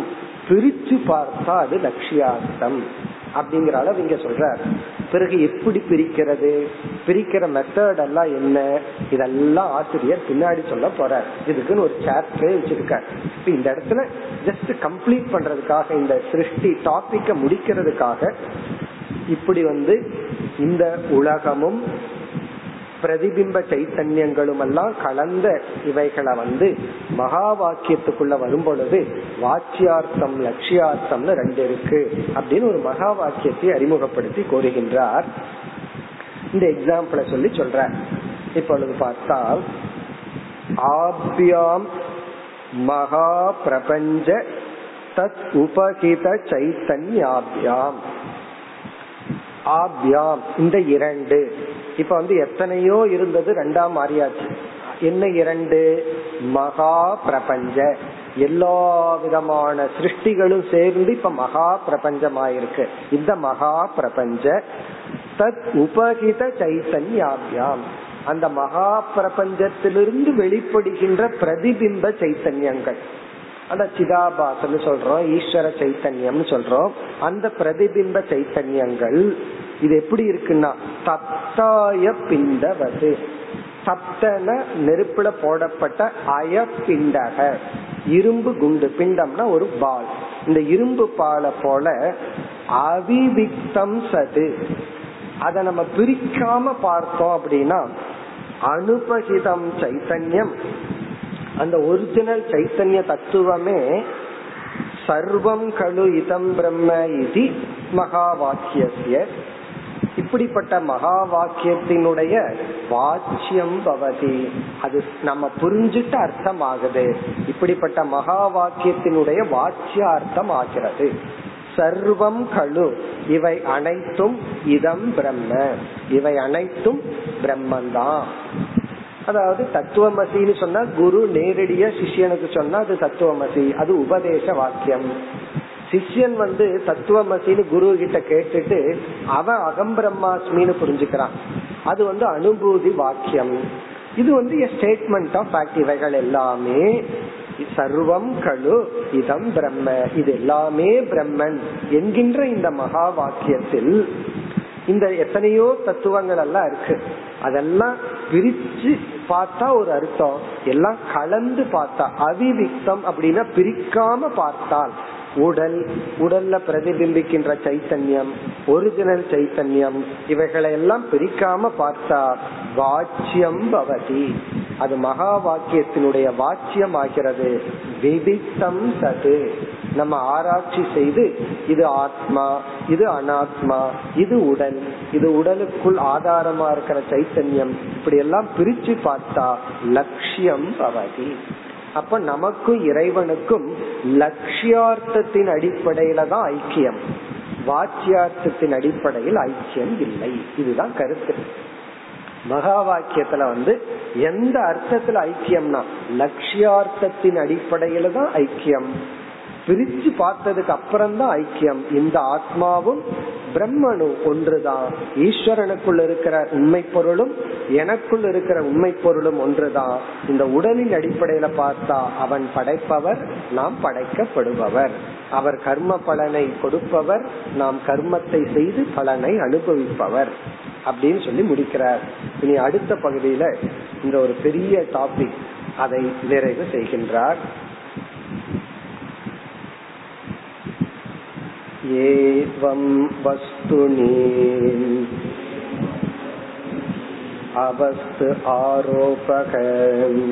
பிரிச்சு பார்த்தா அது லட்சியார்த்தம் அப்படிங்கிற அளவு இங்க சொல்ற. பிறகு எப்படி பிரிக்கிறது, பிரிக்கிற மெத்தட் எல்லாம் என்ன, இதெல்லாம் ஆசிரியர் பின்னாடி சொல்ல போறார். இதுக்குன்னு ஒரு சாப்டரே வச்சிருக்கார். இப்ப இந்த இடத்துல ஜஸ்ட் கம்ப்ளீட் பண்றதுக்காக, இந்த சிருஷ்டி டாபிக்க முடிக்கிறதுக்காக, இப்படி வந்து இந்த உலகமும் பிரதிபிம்ப சைத்தன்யங்களும் எல்லாம் கலந்த இவைகளை வந்து மகா வாக்கியத்துக்குள்ள வரும் பொழுது வாச்சியார்த்தம் லட்சியார்த்தம்னு ரெண்டு இருக்கு அப்படின்னு ஒரு மகா வாக்கியத்தை அறிமுகப்படுத்தி கோருகின்றார். இந்த எக்ஸாம்பிளை சொல்லி சொல்ற. இப்பொழுது பார்த்தால், ஆப்யாம் மகா பிரபஞ்ச தத் உபகித சைத்தன்யாப்யாம். ஆப்யாம் இந்த இரண்டு, இப்ப வந்து எத்தனையோ இருந்தது ரெண்டாம் மாறியாச்சு. என்ன இரண்டு? மகா பிரபஞ்ச, எல்லா விதமான சிருஷ்டிகளும் சேர்ந்து இப்ப மகா பிரபஞ்சமாயிருக்கு. இந்த மகா பிரபஞ்ச தத் உபகித சைத்தன்யாபியாம், அந்த மகா பிரபஞ்சத்திலிருந்து வெளிப்படுகின்ற பிரதிபிம்ப சைத்தன்யங்கள், அந்த சிதாபாசன்னு சொல்றோம், ஈஸ்வர சைத்தன்யம் சொல்றோம், அந்த பிரதிபிம்ப சைத்தன்யங்கள். இது எப்படி இருக்குன்னா தப்தாய பிண்டவது, தப்தன நெருப்புல போடப்பட்ட அய பிண்டக, இரும்பு குண்டு, பிண்டம்னா ஒரு பால், இந்த இரும்பு பாலை போல அவிவிக்தம் சது, அத நம்ம பிரிக்காம பார்த்தோம் அப்படின்னா அனுபகிதம் சைத்தன்யம், அந்த ஒரிஜினல் சைத்தன்ய தத்துவமே சர்வம் கலு இதம் பிரம்ம இதி மகா வாக்கியஸ்ய. இப்படிப்பட்ட மகா வாக்கியத்தினுடைய வாச்சியம் பவதி, அது நம்ம புரிஞ்சிட்ட அர்த்தம் ஆகுது. இப்படிப்பட்ட மகா வாக்கியத்தினுடைய வாச்சியார்த்தம் ஆகிறது. சர்வம் கலு, இவை அனைத்தும் இதம் பிரம்ம, இவை அனைத்தும் பிரம்மந்தான். அதாவது தத்துவமசின்னு சொன்னா குரு நேரடியா சிஷ்யனுக்கு சொன்னா அது தத்துவமசி, அது உபதேச வாக்கியம். சிஷ்யன் வந்து தத்துவமசின்னு குரு கிட்ட கேட்டுட்டு அவன் அகம்பிரம்மாஸ்மின்னு புரிஞ்சுக்கிறான், அது வந்து அனுபூதி வாக்கியம். இது வந்து ஸ்டேட்மெண்ட் ஆஃப் ஃபேக்ட். இவைகள் எல்லாமே சர்வம் கலு இதம் பிரம்ம, இது எல்லாமே பிரம்மன் என்கின்ற இந்த மகா வாக்கியத்தில் இந்த எத்தனையோ தத்துவங்கள் எல்லாம் இருக்கு, அதெல்லாம் பிரிச்சு பார்த்தா ஒரு அர்த்தம், எல்லாம் கலந்து பார்த்தா. அவிவிக்தம் அப்படின்னா பிரிக்காம பார்த்தால், உடல், உடல்ல பிரதிபிம்பிக்கின்ற சைத்தன்யம், ஒரிஜினல் சைத்தன்யம், இவைகளை எல்லாம் பிரிக்காம பார்த்தா வாச்சியம் பவதி, அது மகா வாக்கியத்தினுடைய வாச்சியம் ஆகிறது, விதித்தம் தது, நம்ம ஆராய்ச்சி செய்து இது ஆத்மா, இது அனாத்மா, இது உடல், இது உடலுக்குள் ஆதாரமா இருக்கிற சைத்தன்யம், இப்படி எல்லாம் பிரிச்சு பார்த்தா லட்சியம் பவதி. அப்ப நமக்கும் இறைவனுக்கும் லட்சியார்த்தத்தின் அடிப்படையில தான் ஐக்கியம், வாச்சியார்த்தத்தின் அடிப்படையில் ஐக்கியம் இல்லை. இதுதான் கருத்து. மகா வாக்கியத்துல எந்த அர்த்தத்துல ஐக்கியம்னா லட்சியார்த்தத்தின் அடிப்படையில தான் ஐக்கியம், பிரிச்சு பார்த்ததுக்கு அப்புறம்தான் ஐக்கியம். இந்த ஆத்மாவும் பிரம்மனும் ஒன்றுதான், ஈஸ்வரனுக்குள் இருக்கிற உண்மை பொருளும் எனக்குள் இருக்கிற உண்மை பொருளும் ஒன்றுதான். இந்த உடலின் அடிப்படையில பார்த்தா அவன் படைப்பவர், நாம் படைக்கப்படுபவர், அவர் கர்ம பலனை கொடுப்பவர், நாம் கர்மத்தை செய்து பலனை அனுபவிப்பவர் அப்படின்னு சொல்லி முடிக்கிறார். இனி அடுத்த பகுதியில இந்த ஒரு பெரிய டாபிக் அதை நிறைவு செய்கின்றார். ஏவம் வஸ்துனி அவஸ்து ஆரோபகம்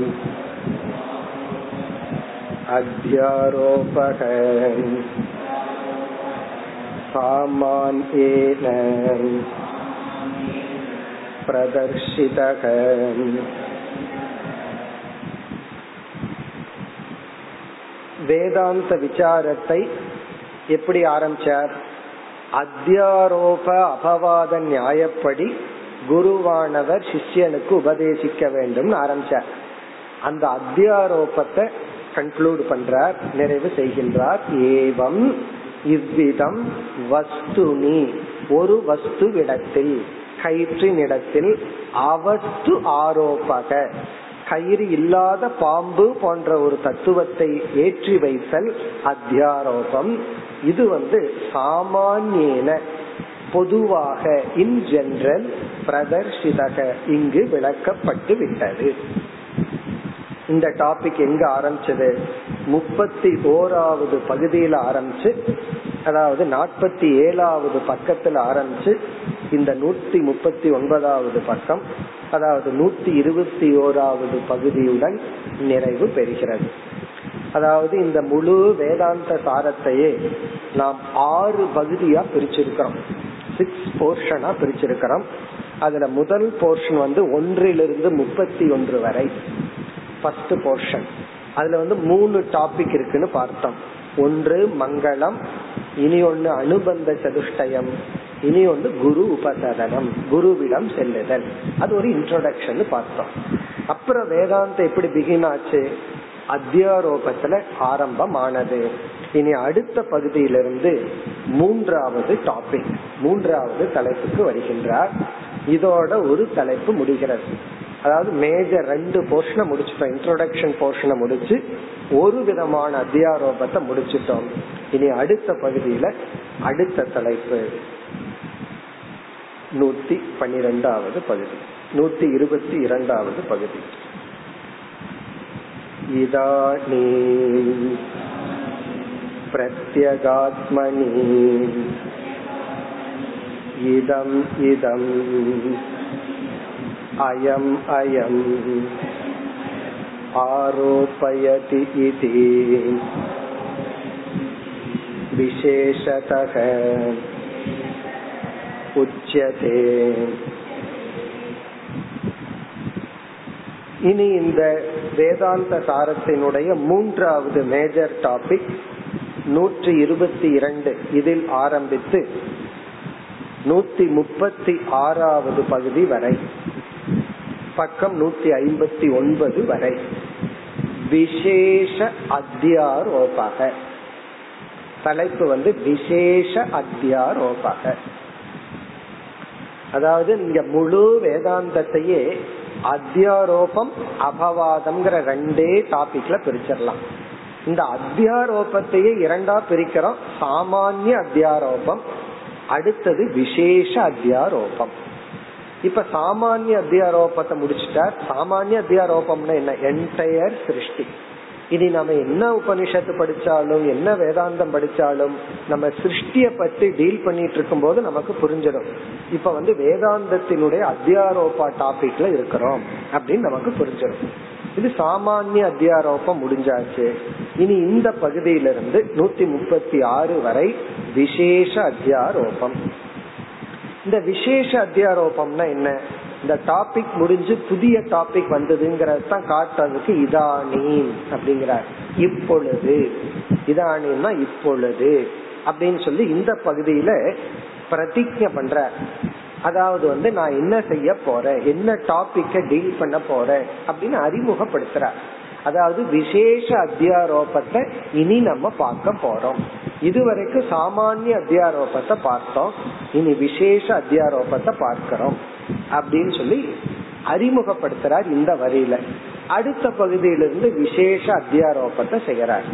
அத்யாரோபகம் சாமான்யேன பிரதர்ஷிதகம். வேதாந்த விசாரத்தை எப்படி ஆரம்பிச்சார்? அத்தியாரோப அபவாத நியாயப்படி குருவானவர் சிஷ்யனுக்கு உபதேசிக்க வேண்டும் ஆரம்பிச்சார். அந்த அத்தியாரோபத்தை கன்க்ளூட் பண்றார், நிறைவு செய்கின்றார். ஏவம் இவ்விதம் வஸ்துனி ஒரு வஸ்துவிடத்தில், கயிற்றினிடத்தில், அவஸ்து ஆரோபக கயிறு இல்லாத பாம்பு போன்ற ஒரு தத்துவத்தை ஏற்றி வைத்தல் அத்தியாரோபம். இது சாமான்யேன பொதுவாக இன் ஜெனரல் பிரதர்ஷிதக இங்கு விளக்கப்பட்டு விட்டது. இந்த டாபிக் எங்க ஆரம்பிச்சது? 31வது பகுதியில ஆரம்பிச்சு, அதாவது 47வது பக்கத்துல ஆரம்பிச்சு இந்த 139வது பக்கம், அதாவது 121வது பகுதியுடன் நிறைவு பெறுகிறது. அதாவது இந்த முழு வேதாந்த சாரத்தையே நாம் 6 பகுதியா பிரிச்சிருக்கிறோம், 6 போர்ஷனா பிரிச்சிருக்கிறோம். அதுல முதல் போர்ஷன் 1லிருந்து 31 வரை ஃபர்ஸ்ட் போர்ஷன். அதுல 3 டாபிக் இருக்குன்னு பார்த்தோம். ஒன்று மங்களம், இனி ஒன்னு அனுபந்த சதுஷ்டயம், இனி ஒன்று குரு உபசதனம், குருவிடம் செல்லுதல். அது ஒரு இன்ட்ரோடக்ஷன் பார்த்தோம். அப்புறம் வேதாந்த எப்படி பிகின் ஆச்சு? அத்தியாரோபத்துல ஆரம்பமானது. இனி அடுத்த பகுதியிலிருந்து 3வது டாபிக், 3வது தலைப்புக்கு வருகின்றார். இதோட ஒரு தலைப்பு முடிகிறது. அதாவது மேஜர் 2 போர்ஷனை முடிச்சுட்டோம், இன்ட்ரோடக்ஷன் போர்ஷனை முடிச்சு ஒரு விதமான அத்தியாரோபத்தை முடிச்சுட்டோம். இனி அடுத்த பகுதியில அடுத்த தலைப்பு 112வது பகுதி, 122வது பகுதி. இதானீம் பிரத்யகாத்மனி இதம் இதம் அயம் அயம் ஆரோபயதி இதி விசேஷதஹ உச்யதே. இனி இந்த வேதாந்த சாரத்தினுடைய 3வது மேஜர் டாபிக் 122 இதில் ஆரம்பித்து 136வது பகுதி வரை, பக்கம் 159 வரை விசேஷ அத்தியாரோபக. தலைப்பு விசேஷ அத்தியாரோபக. அதாவது இங்க முழு வேதாந்தத்தையே அத்தியாரோபம் அபவாதம் ரெண்டே டாபிக்ல பிரிச்சிடலாம். இந்த அத்தியாரோபத்தையே 2ஆ பிரிக்கிறோம். சாமானிய அத்தியாரோபம், அடுத்தது விசேஷ அத்தியாரோபம். இப்ப சாமானிய அத்தியாரோபத்தை முடிச்சுட்டார். சாமானிய அத்தியாரோபம்னா என்ன? என்டையர் சிருஷ்டி. இனி நம்ம என்ன உபனிஷத்து படிச்சாலும் என்ன வேதாந்தம் படிச்சாலும் நம்ம சிருஷ்டிய பத்தி டீல் பண்ணிட்டு இருக்கும் போது நமக்கு புரிஞ்சிடும். இப்ப வேதாந்தத்தினுடைய அத்தியாரோபா டாபிக்ல இருக்கிறோம் அப்படின்னு நமக்கு புரிஞ்சிடும். இது சாமானிய அத்தியாரோபம் முடிஞ்சாச்சு. இனி இந்த பகுதியிலிருந்து 136 வரை விசேஷ அத்தியாரோபம். இந்த விசேஷ அத்தியாரோபம்னா என்ன? இந்த டாபிக் முடிஞ்சு புதிய டாபிக் வந்ததுங்கிறது தான் காட்டுறதுக்கு இதானி அப்படிங்கிறார். இப்பொழுது இதானின்னா இப்பொழுது அப்படின்னு சொல்லி இந்த பகுதியில பிரதிஜ்ஞை பண்ற, அதாவது நான் என்ன செய்ய போறேன், என்ன டாபிக்க டீல் பண்ண போறேன் அப்படின்னு அறிமுகப்படுத்துற. அதாவது விசேஷ அத்தியாரோபத்தை இனி நம்ம பார்க்க போறோம். இதுவரைக்கும் சாமானிய அத்தியாரோபத்தை பார்த்தோம், இனி விசேஷ அத்தியாரோபத்தை பார்க்கிறோம் அப்படின்னு சொல்லி அறிமுகப்படுத்துறார் இந்த வரியில. அடுத்த பகுதியிலிருந்து விசேஷ அத்தியாரோபத்தை செய்யறார்.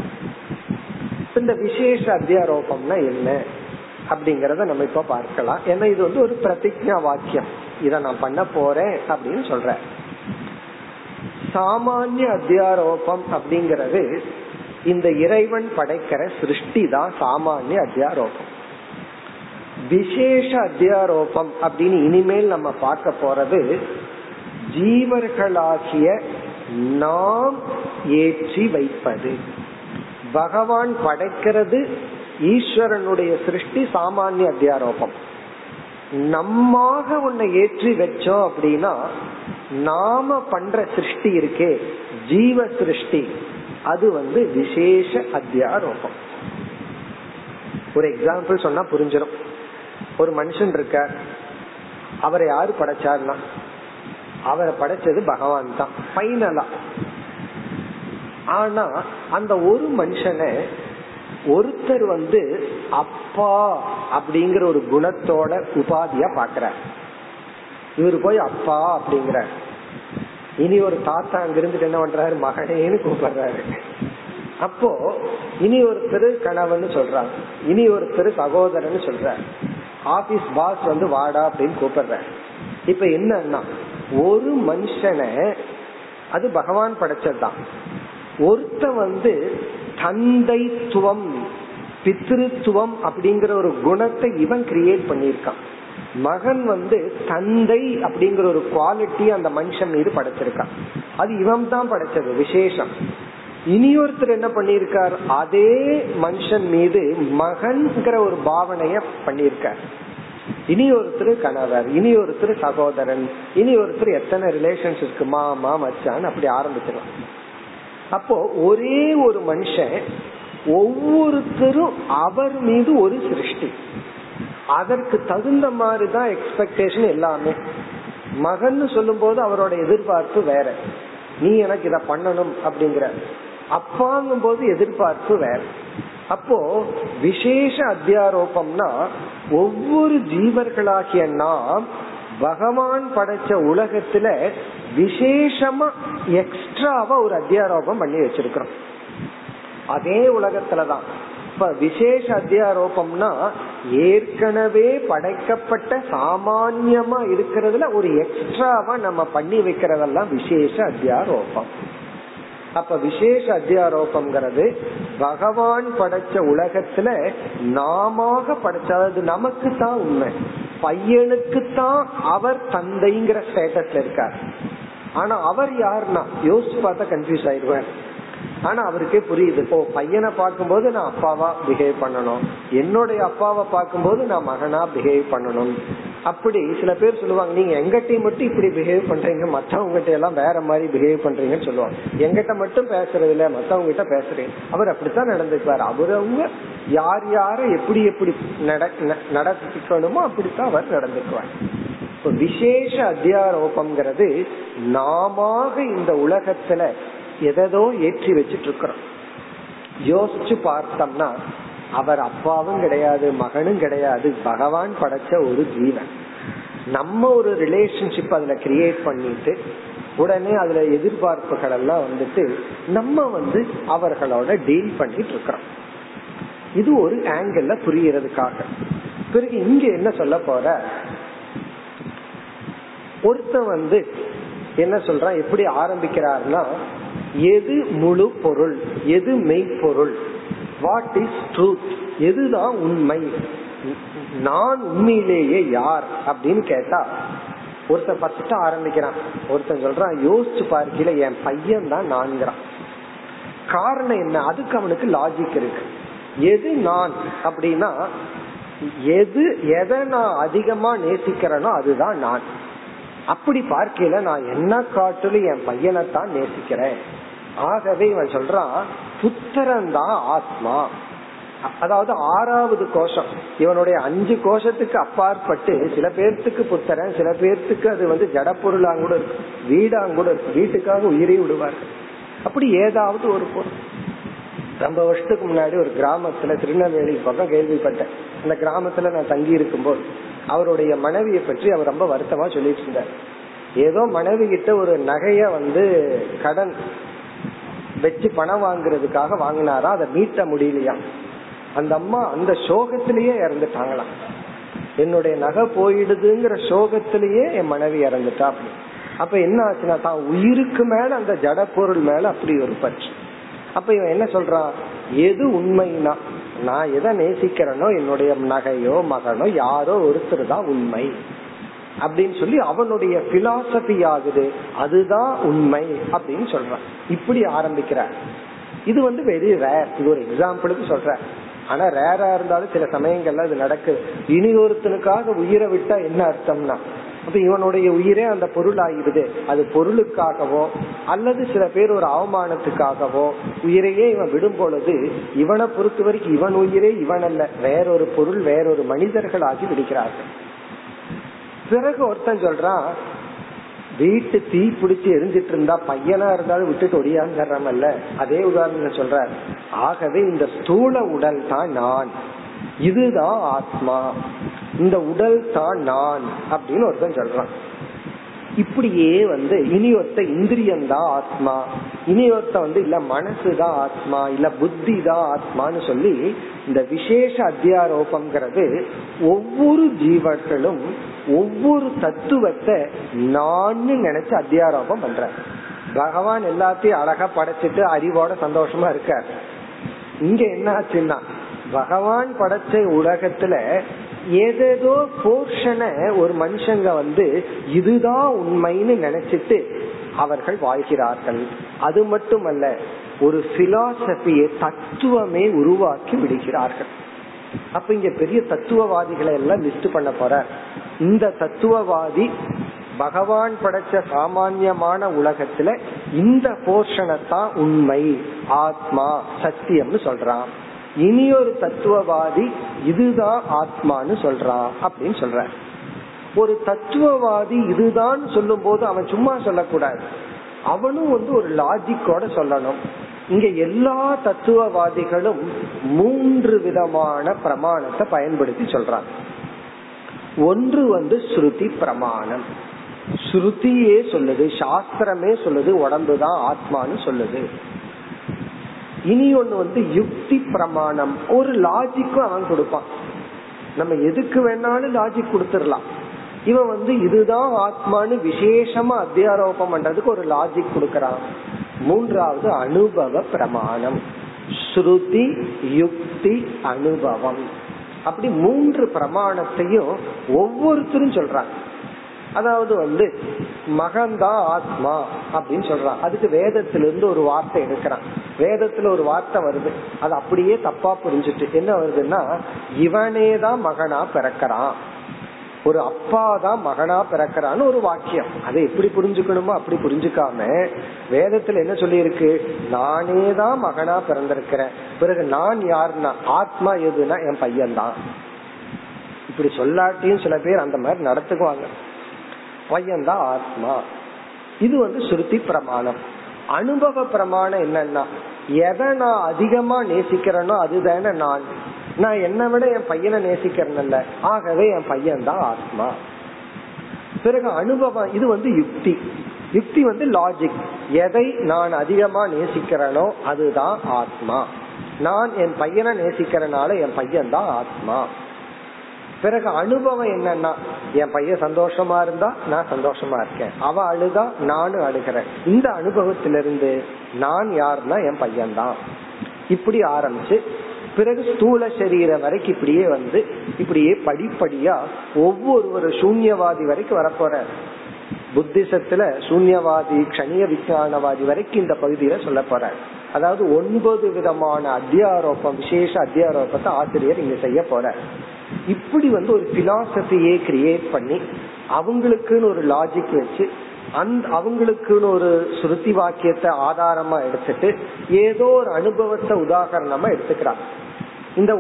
இந்த விசேஷ அத்தியாரோபம்னா என்ன அப்படிங்கறத நம்ம இப்ப பார்க்கலாம். ஏன்னா இது ஒரு பிரதிஜ்ஞா வாக்கியம், இத நான் பண்ண போறேன் அப்படின்னு சொல்ற. சாமானிய அத்தியாரோபம் அப்படிங்கறது இந்த இறைவன் படைக்கிற சிருஷ்டி தான் சாமானிய அத்தியாரோபம். விசேஷ அத்தியாரோபம் அப்படின்னு இனிமேல் நம்ம பார்க்க போறது ஜீவர்களாகிய நாம் ஏற்றி வைப்பது. பகவான் படைக்கிறது ஈஸ்வரனுடைய சிருஷ்டி சாமானிய அத்தியாரோபம். நம்மாக உன்னை ஏற்றி வச்சோம் அப்படின்னா நாம பண்ற சிருஷ்டி இருக்கே ஜீவ சிருஷ்டி, அது விசேஷ அத்தியாரோபம். ஒரு எக்ஸாம்பிள் சொன்னா புரிஞ்சிடும். ஒரு மனுஷன் இருக்க, அவரை யாரு படைச்சாருன்னா அவரை படைச்சது பகவான் தான் ஃபைனலா. ஆனா அந்த ஒரு மனுஷனை ஒருத்தர் அப்பா அப்படிங்கிற ஒரு குணத்தோட உபாதியா பாக்குறார். இவரு போய் அப்பா அப்படிங்கிறார். இனி ஒரு தாத்தா அங்கிருந்து என்ன பண்றாரு, மகனேன்னு கூப்பிடுறாரு. அப்போ இனி ஒருத்தர் கணவன் சொல்றாரு, இனி ஒருத்தர் சகோதரன் சொல்றாரு, ஆபீஸ் பாஸ் வாடா அப்படின்னு கூப்பிடுறாரு. இப்ப என்னன்னா ஒரு மனுஷனை அது பகவான் படைச்சதுதான், ஒருத்த தந்தைத்துவம் பித்ருத்துவம் அப்படிங்கிற ஒரு குணத்தை இவன் கிரியேட் பண்ணியிருக்கான். மகன் தந்தை அப்படிங்கிற ஒரு குவாலிட்டி அந்த மனுஷன் மீது படைச்சிருக்கான், அது இவன் தான் படைச்சது விசேஷம். இனியொருத்தர் என்ன பண்ணிருக்கார், அதே மனுஷன் மீது மகன்கிற ஒரு பாவனைய பண்ணிருக்கார். இனி ஒருத்தர் கணவர், இனி ஒருத்தர் சகோதரன், இனி ஒருத்தர் எத்தனை ரிலேஷன்ஸ் இருக்கு, மாமா மச்சான் அப்படி ஆரம்பிச்சிடலாம். அப்போ ஒரே ஒரு மனுஷன் ஒவ்வொருத்தரும் அவர் மீது ஒரு சிருஷ்டி, அதற்கு தகுந்த மாதிரிதான் எக்ஸ்பெக்டேஷன் எல்லாமே. மகன் சொல்லும் போது அவரோட எதிர்பார்ப்பு வேற, நீ எனக்கு இத பண்ணணும் அப்படிங்கிற. அப்பாங்கும் போது எதிர்பார்ப்பு வேற. அப்போ விசேஷ அத்தியாரோபம்னா ஒவ்வொரு ஜீவர்களாகிய நாம் பகவான் படைச்ச உலகத்துல விசேஷமா எக்ஸ்ட்ராவா ஒரு அத்தியாரோபம் பண்ணி வச்சிருக்கிறோம். அதே உலகத்துலதான் இப்ப விசேஷ அத்தியாரோபம்னா ஏற்கனவே படைக்கப்பட்ட சாமான்யமா இருக்கிறதுல ஒரு எக்ஸ்ட்ராவா நம்ம பண்ணி வைக்கிறதெல்லாம் விசேஷ அத்தியாரோபம். அப்ப விசேஷ அத்தியாரோபம்ங்கிறது பகவான் படைச்ச உலகத்துல நாம படைச்சது. நமக்கு தான் உண்மை, பையனுக்குத்தான் அவர் தந்தைங்கிற ஸ்டேட்டஸ்ல இருக்கார். ஆனா அவர் யாருன்னா யோசிச்சு பார்த்தா கன்ஃபியூஸ் ஆயிடுவார். ஆனா அவருக்கே புரியுது, ஓ பையனை பார்க்கும்போது நான் அப்பாவா பிஹேவ் பண்ணணும், என்னுடைய அப்பாவை பார்க்கும்போது நான் மகனா பிஹேவ் பண்ணணும். அப்படி சில பேர் சொல்லுவாங்க, நீங்க எங்கிட்ட மட்டும் இப்படி பிஹேவ் பண்றீங்க, மற்றவங்கிட்ட எல்லாம் வேற மாதிரி பிஹேவ் பண்றீங்கன்னு சொல்லுவாங்க. எங்கிட்ட மட்டும் பேசுறது இல்ல, மற்றவங்கிட்ட பேசுறீங்க. அவர் அப்படித்தான் நடந்துக்குவார். அவரவங்க யார் யார எப்படி எப்படி நடக்கணுமோ அப்படித்தான் அவர் நடந்துக்குவார். இப்ப விசேஷ அத்தியாரோபம்ங்கிறது நாம இந்த உலகத்துல எதோ ஏற்றி வச்சிட்டு இருக்கிறோம். யோசிச்சு பார்த்தோம்னா அவர் அப்பாவும் கிடையாது, மகனும் கிடையாது, பகவான் படைச்ச ஒரு ஜீவன். நம்ம ஒரு ரிலேஷன்ஷிப் அதுல கிரியேட் பண்ணிட்டு உடனே அதுல எதிர்பார்ப்புகள் எல்லாம் நம்ம அவர்களோட டீல் பண்ணிட்டு இருக்கிறோம். இது ஒரு ஆங்கிள் புரியறதுக்காக. பிறகு இங்க என்ன சொல்ல போற, ஒருத்தன் என்ன சொல்றான், எப்படி ஆரம்பிக்கிறார்னா எது முழு பொருள், எது மெய்ப்பொருள், வாட் இஸ் ட்ரூத், எதுதான் உண்மை, நான் உண்மையிலேயே யார் அப்படின்னு கேட்டா ஒருத்தன் ஃபர்ஸ்ட் ஆரம்பிக்கிறான். ஒருத்தன் சொல்றான், யோசிச்சு பார்க்கல என் பையன் தான் நான்கிறான். காரணம் என்ன? அதுக்கு அவனுக்கு லாஜிக் இருக்கு. எது நான் அப்படின்னா எது எதை நான் அதிகமா நேசிக்கிறேனோ அதுதான் நான். அப்படி பார்க்கல நான் என்ன காட்டிலும் என் பையனைத்தான் நேசிக்கிறேன். ஆகவே இவன் சொல்றான் புத்திரன்தான் ஆத்மா. அதாவது ஆறாவது கோஷம், இவனுடைய 5 கோஷத்துக்கு அப்பாற்பட்டு சில பேர்த்துக்கு புத்திரன், சில பேர்த்துக்கு அது வந்து ஜடப்பொருளாங்கூட இருக்கு, வீடாங்கூட இருக்கு, வீட்டுக்காக உயிரை விடுவார்கள். அப்படி ஏதாவது ஒரு பொருள். ரொம்ப வருஷத்துக்கு முன்னாடி ஒரு கிராமத்துல, திருநெல்வேலி பக்கம் கேள்விப்பட்டேன். அந்த கிராமத்துல நான் தங்கி இருக்கும் போது அவருடைய மனைவியை பற்றி அவர் ரொம்ப வருத்தமா சொல்லிட்டு இருந்தார். ஏதோ மனைவி கிட்ட ஒரு நகைய வந்து கடன் வச்சு பணம் வாங்குறதுக்காக வாங்கினாரா, அதை மீட்ட முடியலையா. அந்த அம்மா அந்த சோகத்திலேயே இறந்துட்டாங்களாம். என்னுடைய நகை போயிடுதுங்கிற சோகத்திலேயே என் மனைவி இறந்துட்டா. அப்ப என்ன ஆச்சுன்னா தான் உயிருக்கு மேல அந்த ஜட பொருள் மேல அப்படி ஒரு பற்று. அப்ப இவன் என்ன சொல்றான், எது உண்மைனா நான் எதை நேசிக்கிறேனோ என்னுடைய நகையோ மகனோ யாரோ ஒருத்தர் தான் உண்மை அப்படின்னு சொல்லி அவனுடைய பிலாசபி ஆகுது, அதுதான் உண்மை அப்படின்னு சொல்றான். இப்படி ஆரம்பிக்கிறார். இது வந்து வெரி ரேர், இது ஒரு எக்ஸாம்பிளுக்கு சொல்றேன். ஆனா ரேரா இருந்தாலும் சில சமயங்கள்ல இது நடக்குது. இனி ஒருத்தனுக்காக உயிரை விட்டா என்ன அர்த்தம்னா அப்ப இவனுடைய உயிரே அந்த பொருள் ஆகிடுது. அது பொருளுக்காகவோ அல்லது சில பேர் ஒரு அவமானத்துக்காகவோ உயிரையே இவன் விடும் பொழுது இவனை பொறுத்த வரைக்கும் இவன் உயிரே இவன் அல்ல, வேறொரு பொருள், வேறொரு மனிதர்கள் ஆகி விடுகிறார்கள். பிறகு ஒருத்தன் சொல்றான், வீட்டு தீ பிடிச்சி எரிஞ்சிட்டு இருந்தா பையனா இருந்தாலும் விட்டுட்டு ஒடியாந்துடுறமல்ல, அதே உதாரணம் சொல்ற. ஆகவே இந்த ஸ்தூல உடல் தான் நான், இதுதான் ஆத்மா, இந்த உடல் தான் நான் அப்படின்னு ஒருத்தன் சொல்றான். இப்படியே வந்து இனி ஒருத்த இந்திரியம் தான் ஆத்மா, இனி ஒருத்த வந்து இல்ல மனசுதான் ஆத்மா, இல்ல புத்தி தான் ஆத்மான்னு சொல்லி இந்த விசேஷ அத்தியாரோபம்ங்கிறது ஒவ்வொரு ஜீவர்களும் ஒவ்வொரு தத்துவத்தை நான் நினைச்சு அத்தியாரோபம் பண்ற. பகவான் எல்லாத்தையும் அழகா படைச்சிட்டு அறிவோட சந்தோஷமா இருக்க, இங்க என்ன ஆச்சுன்னா பகவான் படைச்ச உலகத்துல ஏதேதோ போர்ஷனை ஒரு மனுஷங்க வந்து இதுதான் உண்மைன்னு நினைச்சிட்டு அவர்கள் வாழ்கிறார்கள். அது மட்டுமல்ல, ஒரு பிலாசபியை தத்துவமே உருவாக்கி விடுகிறார்கள். அப்ப இங்க பெரிய தத்துவவாதிகளை எல்லாம் லிஸ்ட் பண்ண போற. இந்த தத்துவவாதி பகவான் படைச்ச சாமான்யமான உலகத்துல இந்த போர்ஷனை தான் உண்மை, ஆத்மா, சத்தியம்னு சொல்றான். இனியொரு தத்துவவாதி இதுதான் ஆத்மான்னு சொல்றான் அப்படின்னு சொல்ற. ஒரு தத்துவவாதி இதுதான் சொல்லும் போது அவன் சும்மா சொல்லக்கூடாது, அவனும் வந்து ஒரு லாஜிக்கோட சொல்லணும். இங்க எல்லா தத்துவவாதிகளும் 3 விதமான பிரமாணத்தை பயன்படுத்தி சொல்றாங்க. ஒன்று வந்து ஸ்ருதி பிரமாணம். ஸ்ருதியே சொல்லுது, சாஸ்திரமே சொல்லுது உடம்புதான் ஆத்மான்னு சொல்லுது. இனி ஒண்ணு வந்து யுக்தி பிரமாணம், ஒரு லாஜிக்கும் அவன் கொடுப்பான். நம்ம எதுக்கு வேணாலும் லாஜிக் கொடுத்துடலாம். இவன் வந்து இதுதான் ஆத்மானு விசேஷமா அத்தியாரோபம் பண்றதுக்கு ஒரு லாஜிக் கொடுக்கறான். மூன்றாவது அனுபவ பிரமாணம், ஸ்ருதி யுக்தி அனுபவம். அப்படி 3 பிரமாணத்தையும் ஒவ்வொருத்தரும் சொல்றாங்க. அதாவது வந்து மகந்தா ஆத்மா அப்படின்னு சொல்றான். அதுக்கு வேதத்திலிருந்து ஒரு வார்த்தை எடுக்கிறான். வேதத்துல ஒரு வார்த்தை வருது, அது அப்படியே தப்பா புரிஞ்சுட்டு என்ன வருதுன்னா இவனேதான் மகனா பிறக்கிறான், ஒரு அப்பா தான் மகனா பிறக்கிறான்னு ஒரு வாக்கியம். அதை எப்படி புரிஞ்சுக்கணுமோ அப்படி புரிஞ்சுக்காம வேதத்துல என்ன சொல்லி இருக்கு, நானே தான் மகனா பிறந்திருக்கிறேன். பிறகு நான் யாருன்னா ஆத்மா எதுனா என் பையன்தான். இப்படி சொல்லாட்டியும் சில பேர் அந்த மாதிரி நடத்துக்குவாங்க. பையன்தான் ஆத்மா. இது வந்து சுருதி பிரமாணம். அனுபவ பிரமாணம் என்னன்னா எதை நான் அதிகமா நேசிக்கிறேனோ அதுதானே நான். நான் என்ன விட என் பையனை நேசிக்கிறேன்ல, ஆகவே என் பையன்தான் ஆத்மா. பிறகு அனுபவம், இது வந்து யுக்தி. யுக்தி வந்து லாஜிக், எதை நான் அதிகமா நேசிக்கிறேனோ அதுதான் ஆத்மா. நான் என் பையனை நேசிக்கிறனால என் பையன்தான் ஆத்மா. பிறகு அனுபவம் என்னன்னா என் பையன் சந்தோஷமா இருந்தா நான் சந்தோஷமா இருக்கேன், அவ அழுதா நானும் அழுகிறேன். இந்த அனுபவத்திலிருந்து நான் யாருன்னா என் பையன்தான். இப்படி ஆரம்பிச்சு பிறகு ஸ்தூல சரீரம் வரைக்கும் இப்படியே வந்து இப்படியே படிப்படியா ஒவ்வொரு சூன்யவாதி வரைக்கும் வரப்போற. புத்திசத்துல சூன்யவாதி, கஷணிய விஞ்ஞானவாதி வரைக்கும் இந்த பகுதியில சொல்ல போற. அதாவது 9 விதமான அத்தியாரோபம், விசேஷ அத்தியாரோபத்தை ஆசிரியர் இங்க செய்ய போறார். இப்படி ஒரு பிலாசபியை கிரியேட் பண்ணி அவங்களுக்குன்னு ஒரு லாஜிக் வச்சு அவங்களுக்குன்னு ஒரு ஸ்ருதி வாக்கியத்தை ஆதாரமா எடுத்துட்டு ஏதோ ஒரு அனுபவத்தை உதாரணமா எடுத்துக்கிறாங்க. இந்த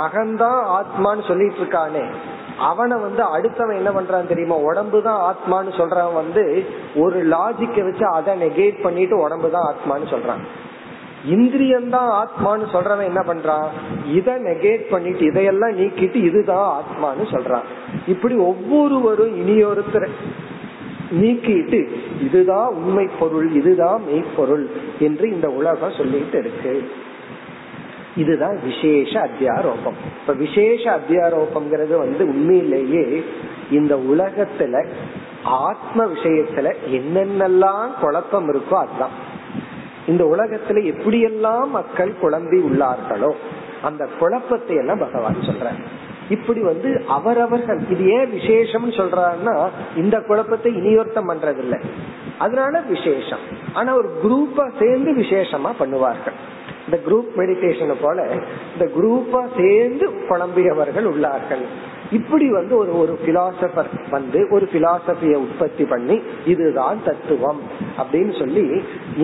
மகன்தான் ஆத்மான்னு சொல்லிட்டு இருக்கானே, அவனை அடுத்தவன் என்ன பண்றான் தெரியுமா, உடம்புதான் ஆத்மான்னு சொல்றான். ஒரு லாஜிக்க வச்சு அதை நெகேட் பண்ணிட்டு உடம்புதான் ஆத்மான்னு சொல்றான். இந்திரியம்தான் ஆத்மான்னு சொல்றவன் என்ன பண்றான், இதை நெகேட் பண்ணிட்டு இதையெல்லாம் நீக்கிட்டு இதுதான் ஆத்மான்னு சொல்றான். இப்படி ஒவ்வொருவரும் இனியொருத்தர் நீக்கிட்டு இதுதான் உண்மை பொருள், இதுதான் மெய்ப்பொருள் என்று இந்த உலகம் சொல்லிட்டு இருக்கு. இதுதான் விசேஷ அத்தியாரோபம். இப்ப விசேஷ அத்தியாரோபம்ங்கிறது உண்மையிலேயே இந்த உலகத்துல ஆத்ம விஷயத்துல என்னென்னலாம் குழப்பம் இருக்கோ அதுதான். இந்த உலகத்துல எப்படியெல்லாம் மக்கள் குழம்பி உள்ளார்களோ அந்த குழப்பத்தை எல்லாம் பகவான் சொல்றார். இப்படி அவரவர்கள் இது ஏன் விசேஷம்னு சொல்றாருன்னா, இந்த குழப்பத்தை இனியொருத்தம் பண்றது இல்லை, அதனால விசேஷம். ஆனா ஒரு குரூப்பா சேர்ந்து விசேஷமா பண்ணுவார்கள். இந்த குரூப் மெடிடேஷன் போல இந்த குரூப்பா சேர்ந்து குழம்பியவர்கள் உள்ளார்கள். இப்படி ஒரு பிலாசபர் ஒரு பிலாசபியை உற்பத்தி பண்ணி இதுதான் தத்துவம் அப்படின்னு சொல்லி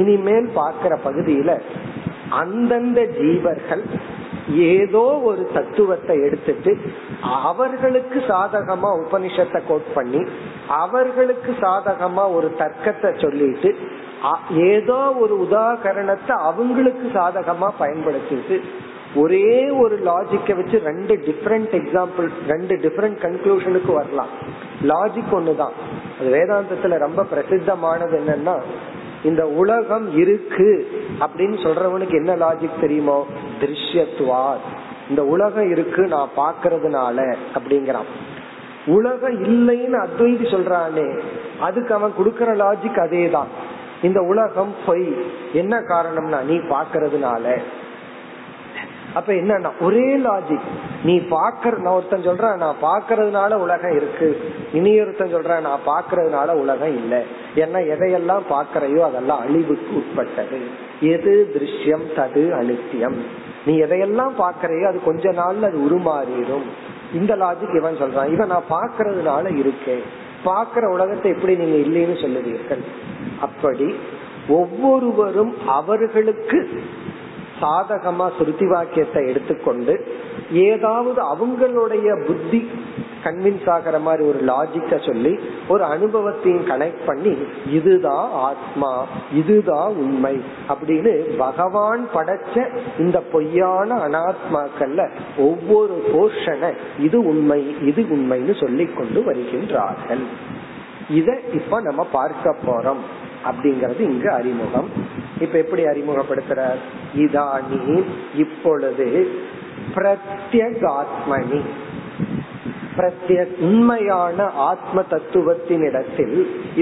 இனிமேல் பார்க்கிற பகுதியில அந்தந்த ஜீவர்கள் ஏதோ ஒரு தத்துவத்தை எடுத்துட்டு அவர்களுக்கு சாதகமா உபனிஷத்தை கோட் பண்ணி அவர்களுக்கு சாதகமா ஒரு தர்க்கத்தை சொல்லிட்டு ஏதோ ஒரு உதாரணத்தை அவங்களுக்கு சாதகமா பயன்படுத்திட்டு ஒரே ஒரு லாஜிக்க வச்சு ரெண்டு டிஃபரெண்ட் எக்ஸாம்பிள், ரெண்டு டிஃபரெண்ட் கன்க்ளூஷனுக்கு வரலாம். லாஜிக் ஒண்ணுதான். அது வேதாந்தத்துல ரொம்ப பிரசித்தமானது என்னன்னா, இந்த உலகம் இருக்கு அப்படின்னு சொல்றவனுக்கு என்ன லாஜிக் தெரியுமோ, திருஷ்யத்துவார், இந்த உலகம் இருக்கு நான் பாக்குறதுனால அப்படிங்கிறான். உலகம் இல்லைன்னு அத்வைதி சொல்றானே, அதுக்கு அவன் கொடுக்கற லாஜிக் அதே தான், இந்த உலகம் பொய். என்ன காரணம்னா நீ பாக்கிறதுனால. அப்ப என்னன்னா ஒரே லாஜிக். நீ பாக்கற ஒருத்தன் சொல்ற நான் பாக்கிறதுனால உலகம் இருக்கு, இனியொருத்தன் சொல்ற நான் பாக்கிறதுனால உலகம் இல்லை. ஏன்னா எதையெல்லாம் பாக்கிறையோ அதெல்லாம் அழிவுக்கு உட்பட்டது. எது திருஷ்யம் தது அனித்தியம். நீ எதையெல்லாம் பாக்கிறையோ அது கொஞ்ச நாள்ல அது உருமாறிடும். இந்த லாஜிக் இவன் சொல்றான். இவன் நான் பாக்கிறதுனால இருக்கேன், பாக்கிற உலகத்தை எப்படி நீங்க இல்லைன்னு சொல்லுவீர்கள். அப்படி ஒவ்வொருவரும் அவர்களுக்கு சாதகமா சுருதி வாக்கியத்தை எடுத்துக்கொண்டு ஏதாவது அவங்களுடைய புத்தி கன்வின்ஸ் ஆகிற மாதிரி ஒரு லாஜிக்க சொல்லி ஒரு அனுபவத்தையும் கனெக்ட் பண்ணி இதுதான் ஆத்மா, இதுதான் உண்மை அப்படின்னு பகவான் படைச்ச இந்த பொய்யான அனாத்மாக்கள்ல ஒவ்வொரு போர்ஷனை இது உண்மை இது உண்மைன்னு சொல்லி கொண்டு வருகின்றார்கள். இத இப்ப நம்ம பார்க்க போறோம் அப்படிங்கறது இங்கு அறிமுகம். இப்ப எப்படி அறிமுகப்படுத்துறார், இதானி இப்பொழுது பிரத்யகாத்மனி, உண்மையான ஆத்ம தத்துவத்தின் இடத்தில்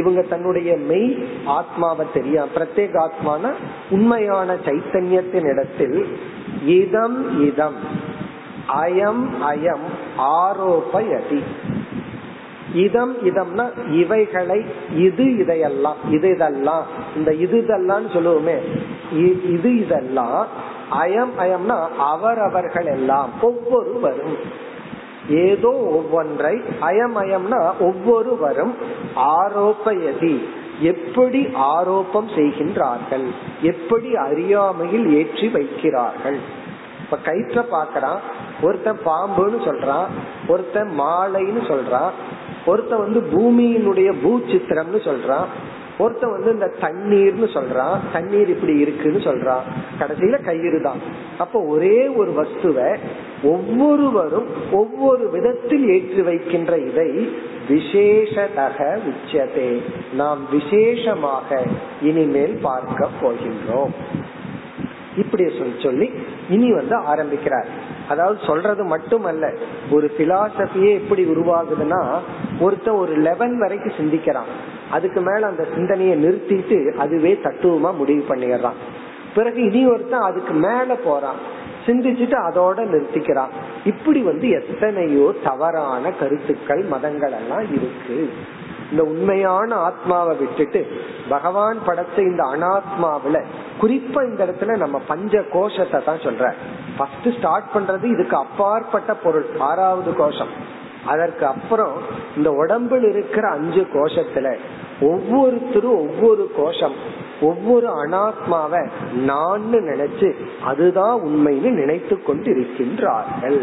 இவங்க தன்னுடைய மெய் ஆத்மாவை தெரியும். பிரத்யேக ஆத்மான உண்மையான சைத்தன்யத்தின் இடத்தில் இதம் இதம் அயம் அயம் ஆரோபயதி. இதம் இதம்னா இவைகளை, இது இதையெல்லாம், இது இதெல்லாம், இந்த இது இதெல்லாம் சொல்லுவோமே, இது இதெல்லாம், அயம் அயம்னா அவரவர்கள் எல்லாம், ஒவ்வொருவரும் ஏதோ ஒவ்வொன்றை, அயமயம்னா ஒவ்வொருவரும் ஆரோபயதி எப்படி ஆரோபம் செய்கின்றார்கள், எப்படி அறியாமையில் ஏற்றி வைக்கிறார்கள். இப்ப கயிற்ற பாக்கிறான், ஒருத்தன் பாம்புன்னு சொல்றான், ஒருத்தன் மாலைன்னு சொல்றான், ஒருத்த பூமியினுடைய பூச்சித்திரம்னு சொல்றான், ஒருத்த இந்த தண்ணீர்னு சொல்றான், தண்ணீர் இப்படி இருக்குன்னு சொல்றான், கடைசியில கயிறு தான். அப்ப ஒரே ஒரு வஸ்துவை ஒவ்வொருவரும் ஒவ்வொரு விதத்தில் ஏற்றி வைக்கின்ற இதை விசேஷதக உச்சதே, நாம் விசேஷமாக இனிமேல் பார்க்க போகின்றோம். இப்படி சொல்லி இனி ஆரம்பிக்கிறார். அதாவது சொல்றது மட்டுமல்ல, ஒரு பிலாசபியே எப்படி உருவாகுதுன்னா, ஒருத்த ஒரு லெவல் வரைக்கும் சிந்திக்கிறான், அதுக்கு மேல அந்த சிந்தனையை நிறுத்திட்டு அதுவே தத்துவமா முடிவு பண்ணிடுறான். பிறகு இனி ஒருத்தன் அதுக்கு மேல போறான், சிந்திச்சுட்டு அதோட நிறுத்திக்கிறான். இப்படி எத்தனையோ தவறான கருத்துக்கள் மதங்கள் எல்லாம் இருக்கு. இந்த உண்மையான ஆத்மாவை விட்டுட்டு பகவான் படைச்ச இந்த அனாத்மாவில, குறிப்பா இந்த இடத்துல நம்ம பஞ்ச கோஷத்தை தான் சொல்ற. ஃபர்ஸ்ட் ஸ்டார்ட் பண்றது இதுக்கு அப்பாற்பட்ட பொருள், ஆறாவது கோஷம். அதற்கு அப்புறம் இந்த உடம்புல இருக்கிற 5 கோஷத்துல ஒவ்வொருத்தரும் ஒவ்வொரு கோஷம், ஒவ்வொரு அனாத்மாவை நான் நினைச்சு அதுதான் உண்மைன்னு நினைத்து கொண்டு இருக்கின்றார்கள்.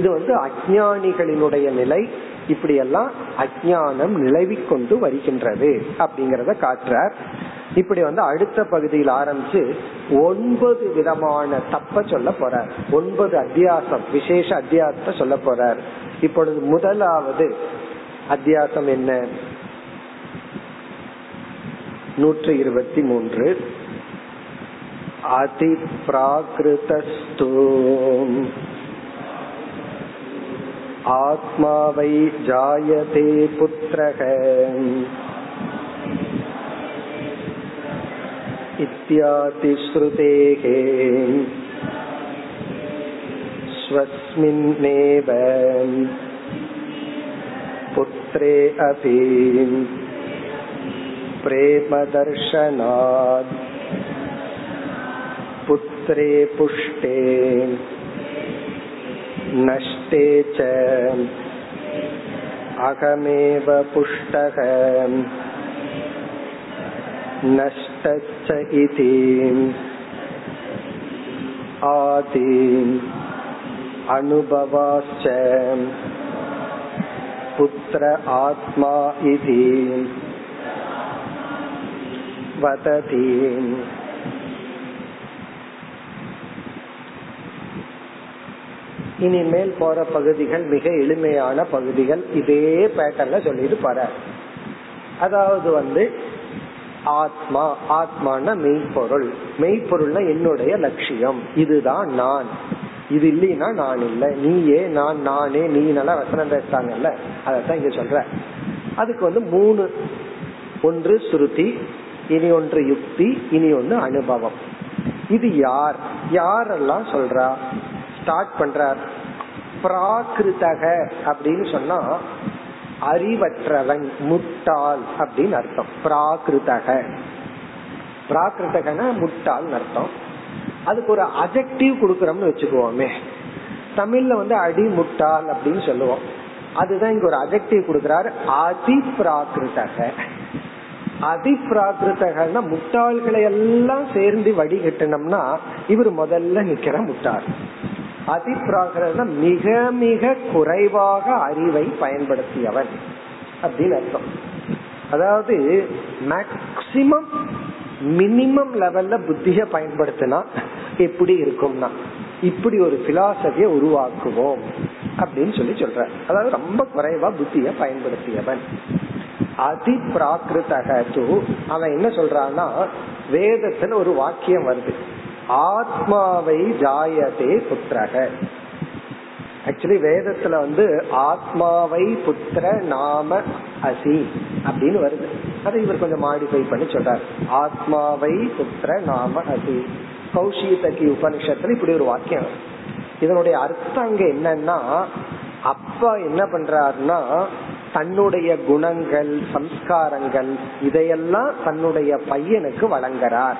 இது அஞ்ஞானிகளினுடைய நிலை. இப்படி எல்லாம் அஞ்ஞானம் நிலவி கொண்டு வருகின்றது அப்படிங்கறத காட்டுறார். இப்படி அடுத்த பகுதியில் ஆரம்பிச்சு 9 விதமான தப்ப சொல்ல போறார். 9 அத்தியாசம், விசேஷ அத்தியாசத்தை சொல்ல போறார். இப்பொழுது முதலாவது அத்தியாசம் என்ன? 123. அதி பிராகிருதஸ்து ஆத்மாவை ஜாயதே புத்ரக இத்யாதி ஸ்ருதேகே ஸ்வஸ்மின்னேவ புத்ரே அபி பிரேம தர்ஷனாத் புத்ரே புஷ்டே நஷ்டே ச அகமேவ புஷ்டக நஷ்டச்ச இதி ஆதி அனுபவாஸ்ச புத்ர ஆத்மா இதி வததி. இனிமேல் போற பகுதிகள் மிக எளிமையான பகுதிகள். இதே பேட்டர்ன்ல சொல்லிட்டு போற. அதாவது ஆத்மா, ஆத்மான மெய்ப்பொருள், மெய்ப்பொருள்னா என்னுடைய லட்சியம், இதுதான் நான், இது இல்லைன்னா நான் இல்லை, நீயே நான், நானே நீ, நல்லா வசனம் பேசுறாங்கல்ல, அதத்தான் இங்க சொல்ற. அதுக்கு 3, ஒன்று ஸ்ருதி, இனி ஒன்று யுக்தி, இனி ஒன்று அனுபவம். இது யார் யாரெல்லாம் சொல்றா? ஸ்டார்ட் பண்றார் பிராகிருதக அப்படின்னு சொன்னா அறிவற்றவன், முட்டாள் அப்படின்னு அர்த்தம். பிராகிருதக, பிராகிருதகனா முட்டாள் அர்த்தம். அதுக்கு ஒரு அட்ஜெக்டிவ் கொடுக்கறோம்னு வச்சுக்குவோமே, தமிழ்ல அடி முட்டாள் அப்படின்னு சொல்லுவோம். அதுதான் இங்க ஒரு அட்ஜெக்டிவ் கொடுக்கறாரு, அதி பிராகிருதக. அதி பிராகிருதகன்னா முட்டாள்களை எல்லாம் சேர்ந்து வடிகட்டணும்னா இவர் முதல்ல நிக்கிற முட்டாள். அதி பிராகிருத மிக மிக குறைவாக அறிவை பயன்படுத்தியவன் அப்படின்னு அர்த்தம். அதாவது மேக்சிமம் மினிமம் லெவல்ல புத்திய பயன்படுத்தினா எப்படி இருக்கும்னா, இப்படி ஒரு பிலாசபியை உருவாக்குவோம் அப்படின்னு சொல்ற. அதாவது ரொம்ப குறைவா புத்திய பயன்படுத்தியவன் அதி பிராகிருதகது. அவன் என்ன சொல்றான்னா, வேதத்துல ஒரு வாக்கியம் வருது, ஆத்மாவை ஜாயதே புத்திரக. ஆக்சுவலி வேதத்துல ஆத்மாவை புத்திர நாம அசி அப்படின்னு வருது. அது இவர் கொஞ்சம் மாடிஃபை பண்ணி சொல்றார், ஆத்மாவை புத்திர நாம அசி. கௌஷீதகி உபனிஷத்துல இப்படி ஒரு வாக்கியம். இதனுடைய அர்த்தம் அங்க என்னன்னா, அப்பா என்ன பண்றாருன்னா தன்னுடைய குணங்கள் சம்ஸ்காரங்கள் இதையெல்லாம் தன்னுடைய பையனுக்கு வழங்குறார்.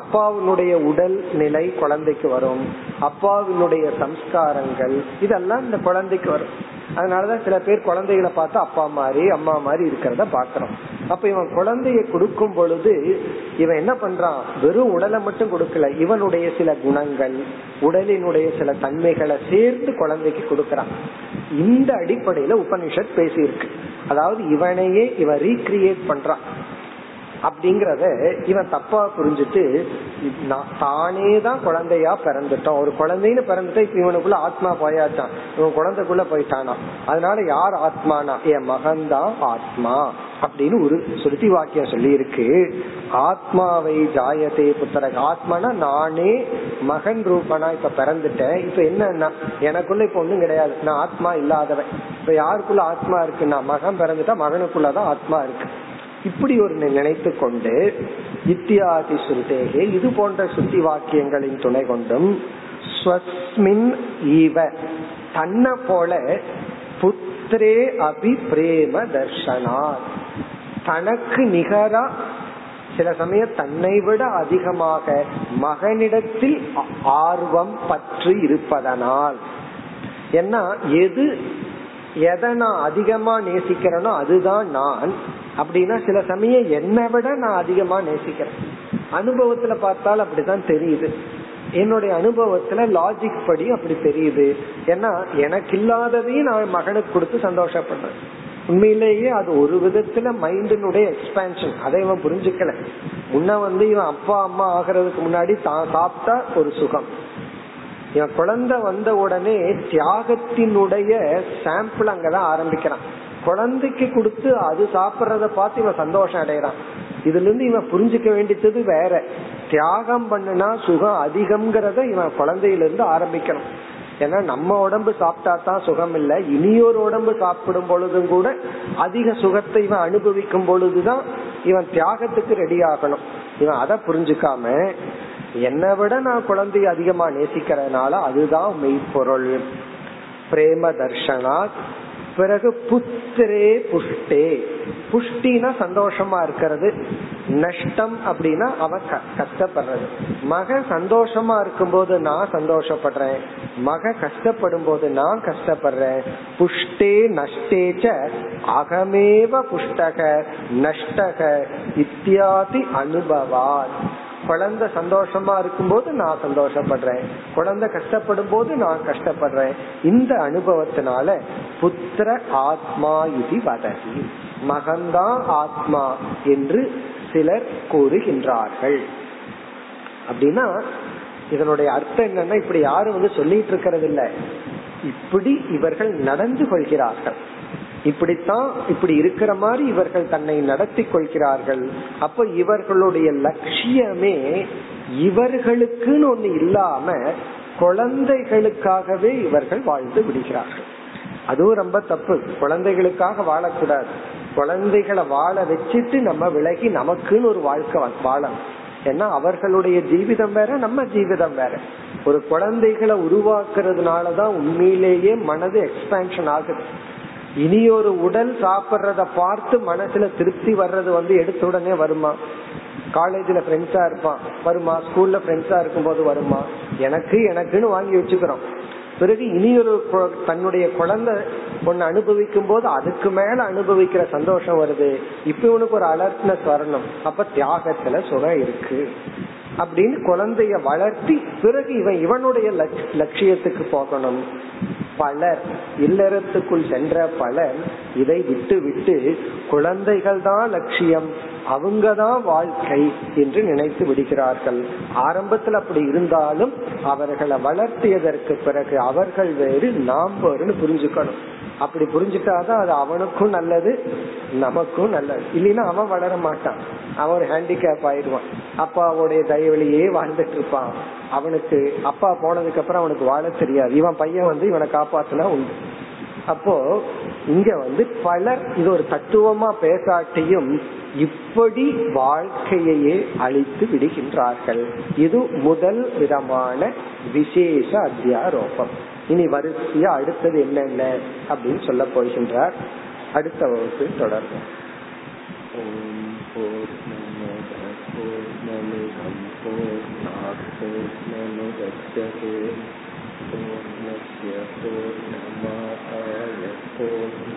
அப்பாவினுடைய உடல் நிலை குழந்தைக்கு வரும், அப்பாவினுடைய சம்ஸ்காரங்கள் இதெல்லாம் இந்த குழந்தைக்கு வரும். அதனாலதான் சில பேர் குழந்தைகளை பார்த்து அப்பா மாதிரி அம்மா மாதிரி இருக்கிறத பாக்குறோம். அப்ப இவன் குழந்தைய கொடுக்கும் பொழுது இவன் என்ன பண்றான், வெறும் உடலை மட்டும் கொடுக்கல, இவனுடைய சில குணங்கள் உடலினுடைய சில தன்மைகளை சேர்த்து குழந்தைக்கு கொடுக்கறான். இந்த அடிப்படையில உபனிஷத் பேசியிருக்கு. அதாவது இவனையே இவன் ரீக்ரியேட் பண்றான் அப்படிங்கறத இவன் தப்பா புரிஞ்சுட்டு தானே தான் குழந்தையா பிறந்துட்டான். ஒரு குழந்தைன்னு பிறந்துட்டா இப்ப இவனுக்குள்ள ஆத்மா போயாச்சான், இவன் குழந்தைக்குள்ள போயிட்டானா, அதனால யார் ஆத்மானா, என் மகன்தான் ஆத்மா அப்படின்னு ஒரு சுருதி வாக்கியம் சொல்லி இருக்கு. ஆத்மாவை ஜாயதே புத்திரக, ஆத்மானா நானே மகன் ரூபனா இப்ப பிறந்துட்டேன். இப்ப என்னன்னா எனக்குள்ள இப்ப ஒண்ணும் கிடையாது, நான் ஆத்மா இல்லாதவன். இப்ப யாருக்குள்ள ஆத்மா இருக்குன்னா, மகன் பிறந்துட்டா மகனுக்குள்ளதான் ஆத்மா இருக்கு. இப்படி ஒரு நினைத்து கொண்டு இத்தியாதி ஸ்ருதேகே, இது போன்ற சுத்தி வாக்கியங்களின் துணை கொண்டும் ஸ்வஸ்மின் ஈவ, தன்னை போல புத்ர புத்திரே அபி பிரேம தர்ஷனார், தனக்கு நிகரா சில சமயம் தன்னை விட அதிகமாக மகனிடத்தில் ஆர்வம் பற்றி இருப்பதனால். ஏன்னா எது எதை நான் அதிகமா நேசிக்கிறேனோ அதுதான் நான். அப்படின்னா சில சமயம் என்னை விட நான் அதிகமா நேசிக்கிறேன். அனுபவத்துல பார்த்தாலும் அப்படிதான் தெரியுது, என்னுடைய அனுபவத்துல லாஜிக் படி அப்படி தெரியுது. ஏன்னா எனக்கு இல்லாததையும் நான் மகனுக்கு கொடுத்து சந்தோஷப்படுறேன். உண்மையிலேயே அது ஒரு விதத்துல மைண்டினுடைய எக்ஸ்பேன்ஷன். அதை இவன் புரிஞ்சுக்கல. முன்ன வந்து இவன் அப்பா அம்மா ஆகிறதுக்கு முன்னாடி தான் சாப்பிட்டா ஒரு சுகம், இவன் குழந்தை வந்த உடனே தியாகத்தினுடைய சாம்பிள் அங்கதான் ஆரம்பிக்கிறான். குழந்தைக்கு கொடுத்து அது சாப்பிட்றத பார்த்து இவன் சந்தோஷம் அடைகிறான். இதுல இருந்து இவன் புரிஞ்சுக்க வேண்டியது வேற, தியாகம் பண்ணுனா சுகம் அதிகம்ங்கிறத இவன் குழந்தையில இருந்து ஆரம்பிக்கணும். ஏன்னா நம்ம உடம்பு சாப்பிட்டா தான் சுகம் இல்லை, இனியொரு உடம்பு சாப்பிடும் பொழுதும் கூட அதிக சுகத்தை இவன் அனுபவிக்கும் பொழுதுதான் இவன் தியாகத்துக்கு ரெடி ஆகணும். இவன் அதை புரிஞ்சுக்காம என்னை விட நான் குழந்தைய அதிகமா நேசிக்கிறதுனால அதுதான் மெய்ப்பொருள். பிரேம தர்ஷனா. பிறகு புத்திரே புஷ்டே. புஷ்டினா சந்தோஷமா இருக்கிறது, நஷ்டம் அப்படின்னா அவன் கஷ்டப்படுறது. மக சந்தோஷமா இருக்கும் போது நான் சந்தோஷப்படுறேன், மக கஷ்டப்படும் போது நான் கஷ்டப்படுறேன். புஷ்டே நஷ்டேச்ச அகமேவ புஷ்டக நஷ்டக இத்தியாதி அனுபவார். குழந்தை சந்தோஷமா இருக்கும் போது நான் சந்தோஷப்படுறேன், குழந்தை கஷ்டப்படும் போது நான் கஷ்டப்படுறேன். இந்த அனுபவத்தினால புத்திர ஆத்மா இது வதகி, மகன்தான் ஆத்மா என்று சிலர் கூறுகின்றார்கள். அப்படின்னா இதனுடைய அர்த்தம் என்னன்னா, இப்படி யாரும் வந்து சொல்லிட்டு இருக்கிறது இல்லை, இப்படி இவர்கள் நடந்து கொள்கிறார்கள், இப்படித்தான் இப்படி இருக்கிற மாதிரி இவர்கள் தன்னை நடத்தி கொள்கிறார்கள். அப்ப இவர்களுடைய லட்சியமே இவர்களுக்குன்னு ஒண்ணு இல்லாம குழந்தைகளுக்காகவே இவர்கள் வாழ்ந்து விடுகிறார்கள். அதுவும் ரொம்ப தப்பு. குழந்தைகளுக்காக வாழக்கூடாது, குழந்தைகளை வாழ வச்சுட்டு நம்ம விலகி நமக்குன்னு ஒரு வாழ்க்கை வாழணும். ஏன்னா அவர்களுடைய ஜீவிதம் வேற, நம்ம ஜீவிதம் வேற. ஒரு குழந்தைகளை உருவாக்குறதுனாலதான் உண்மையிலேயே மனது எக்ஸ்பேன்ஷன் ஆகுது. இனியொரு உடல் சாப்பிட்றத பார்த்து மனசுல திருப்தி வர்றது வந்து எடுத்த உடனே வருமா? காலேஜ்ல ஃப்ரெண்ட்ஸா இருப்பான் வருமா? ஸ்கூல்ல ஃப்ரெண்ட்ஸா இருக்கும் போது வருமா? எனக்குன்னு வாங்கி வச்சுக்கிறோம். பிறகு இனியொரு தன்னுடைய குழந்தை ஒன்னு அனுபவிக்கும் போது அதுக்கு மேல அனுபவிக்கிற சந்தோஷம் வருது. இப்ப இவனுக்கு ஒரு அலர்ட்னஸ் வரணும். அப்ப தியாகத்துல சுகம் இருக்கு அப்படின்னு குழந்தைய வளர்த்தி பிறகு இவனுடைய லட்சியத்துக்கு போகணும். பலர் இல்லறத்துக்குள் சென்ற பலர் இதை விட்டு விட்டு குழந்தைகள் தான் லட்சியம், அவங்கதான் வாழ்க்கை என்று நினைத்து விடுகிறார்கள். ஆரம்பத்தில் அப்படி இருந்தாலும் அவர்களை வளர்த்தியதற்கு பிறகு அவர்கள் வேறு நாம் வேறுனு புரிஞ்சுக்கணும். அப்படி புரிஞ்சுட்டாதான் அது அவனுக்கும் நல்லது நமக்கும் நல்லது. இல்லைன்னா அவன் வளர மாட்டான், அவன் ஒரு ஹேண்டிகேப் ஆயிடுவான். அப்பாவுடைய தயவுலயே வாழ்ந்துட்டு இருப்பான். அவனுக்கு அப்பா போனதுக்கு அப்புறம் அவனுக்கு வாழ தெரியாது. இவன் பையன் வந்து இவனை காப்பாத்தனா உண்டு. அப்போ இங்க வந்து பலர் இது ஒரு தத்துவமா பேசாட்டியும் இப்படி வாழ்க்கையே அழித்து விடுகின்றார்கள். இது முதல் விதமான விசேஷ அத்தியாரோபம். இனி வரிசையா அடுத்தது என்னென்ன அப்படின்னு சொல்ல போகின்றார். அடுத்த வகுப்பில் தொடர்பு. பூர்ணமத் பூர்ணமிதம் பூர்ணாத் பூர்ணமுதச்யதே பூர்ணஸ்ய பூர்ணமாதாய பூர்ணம்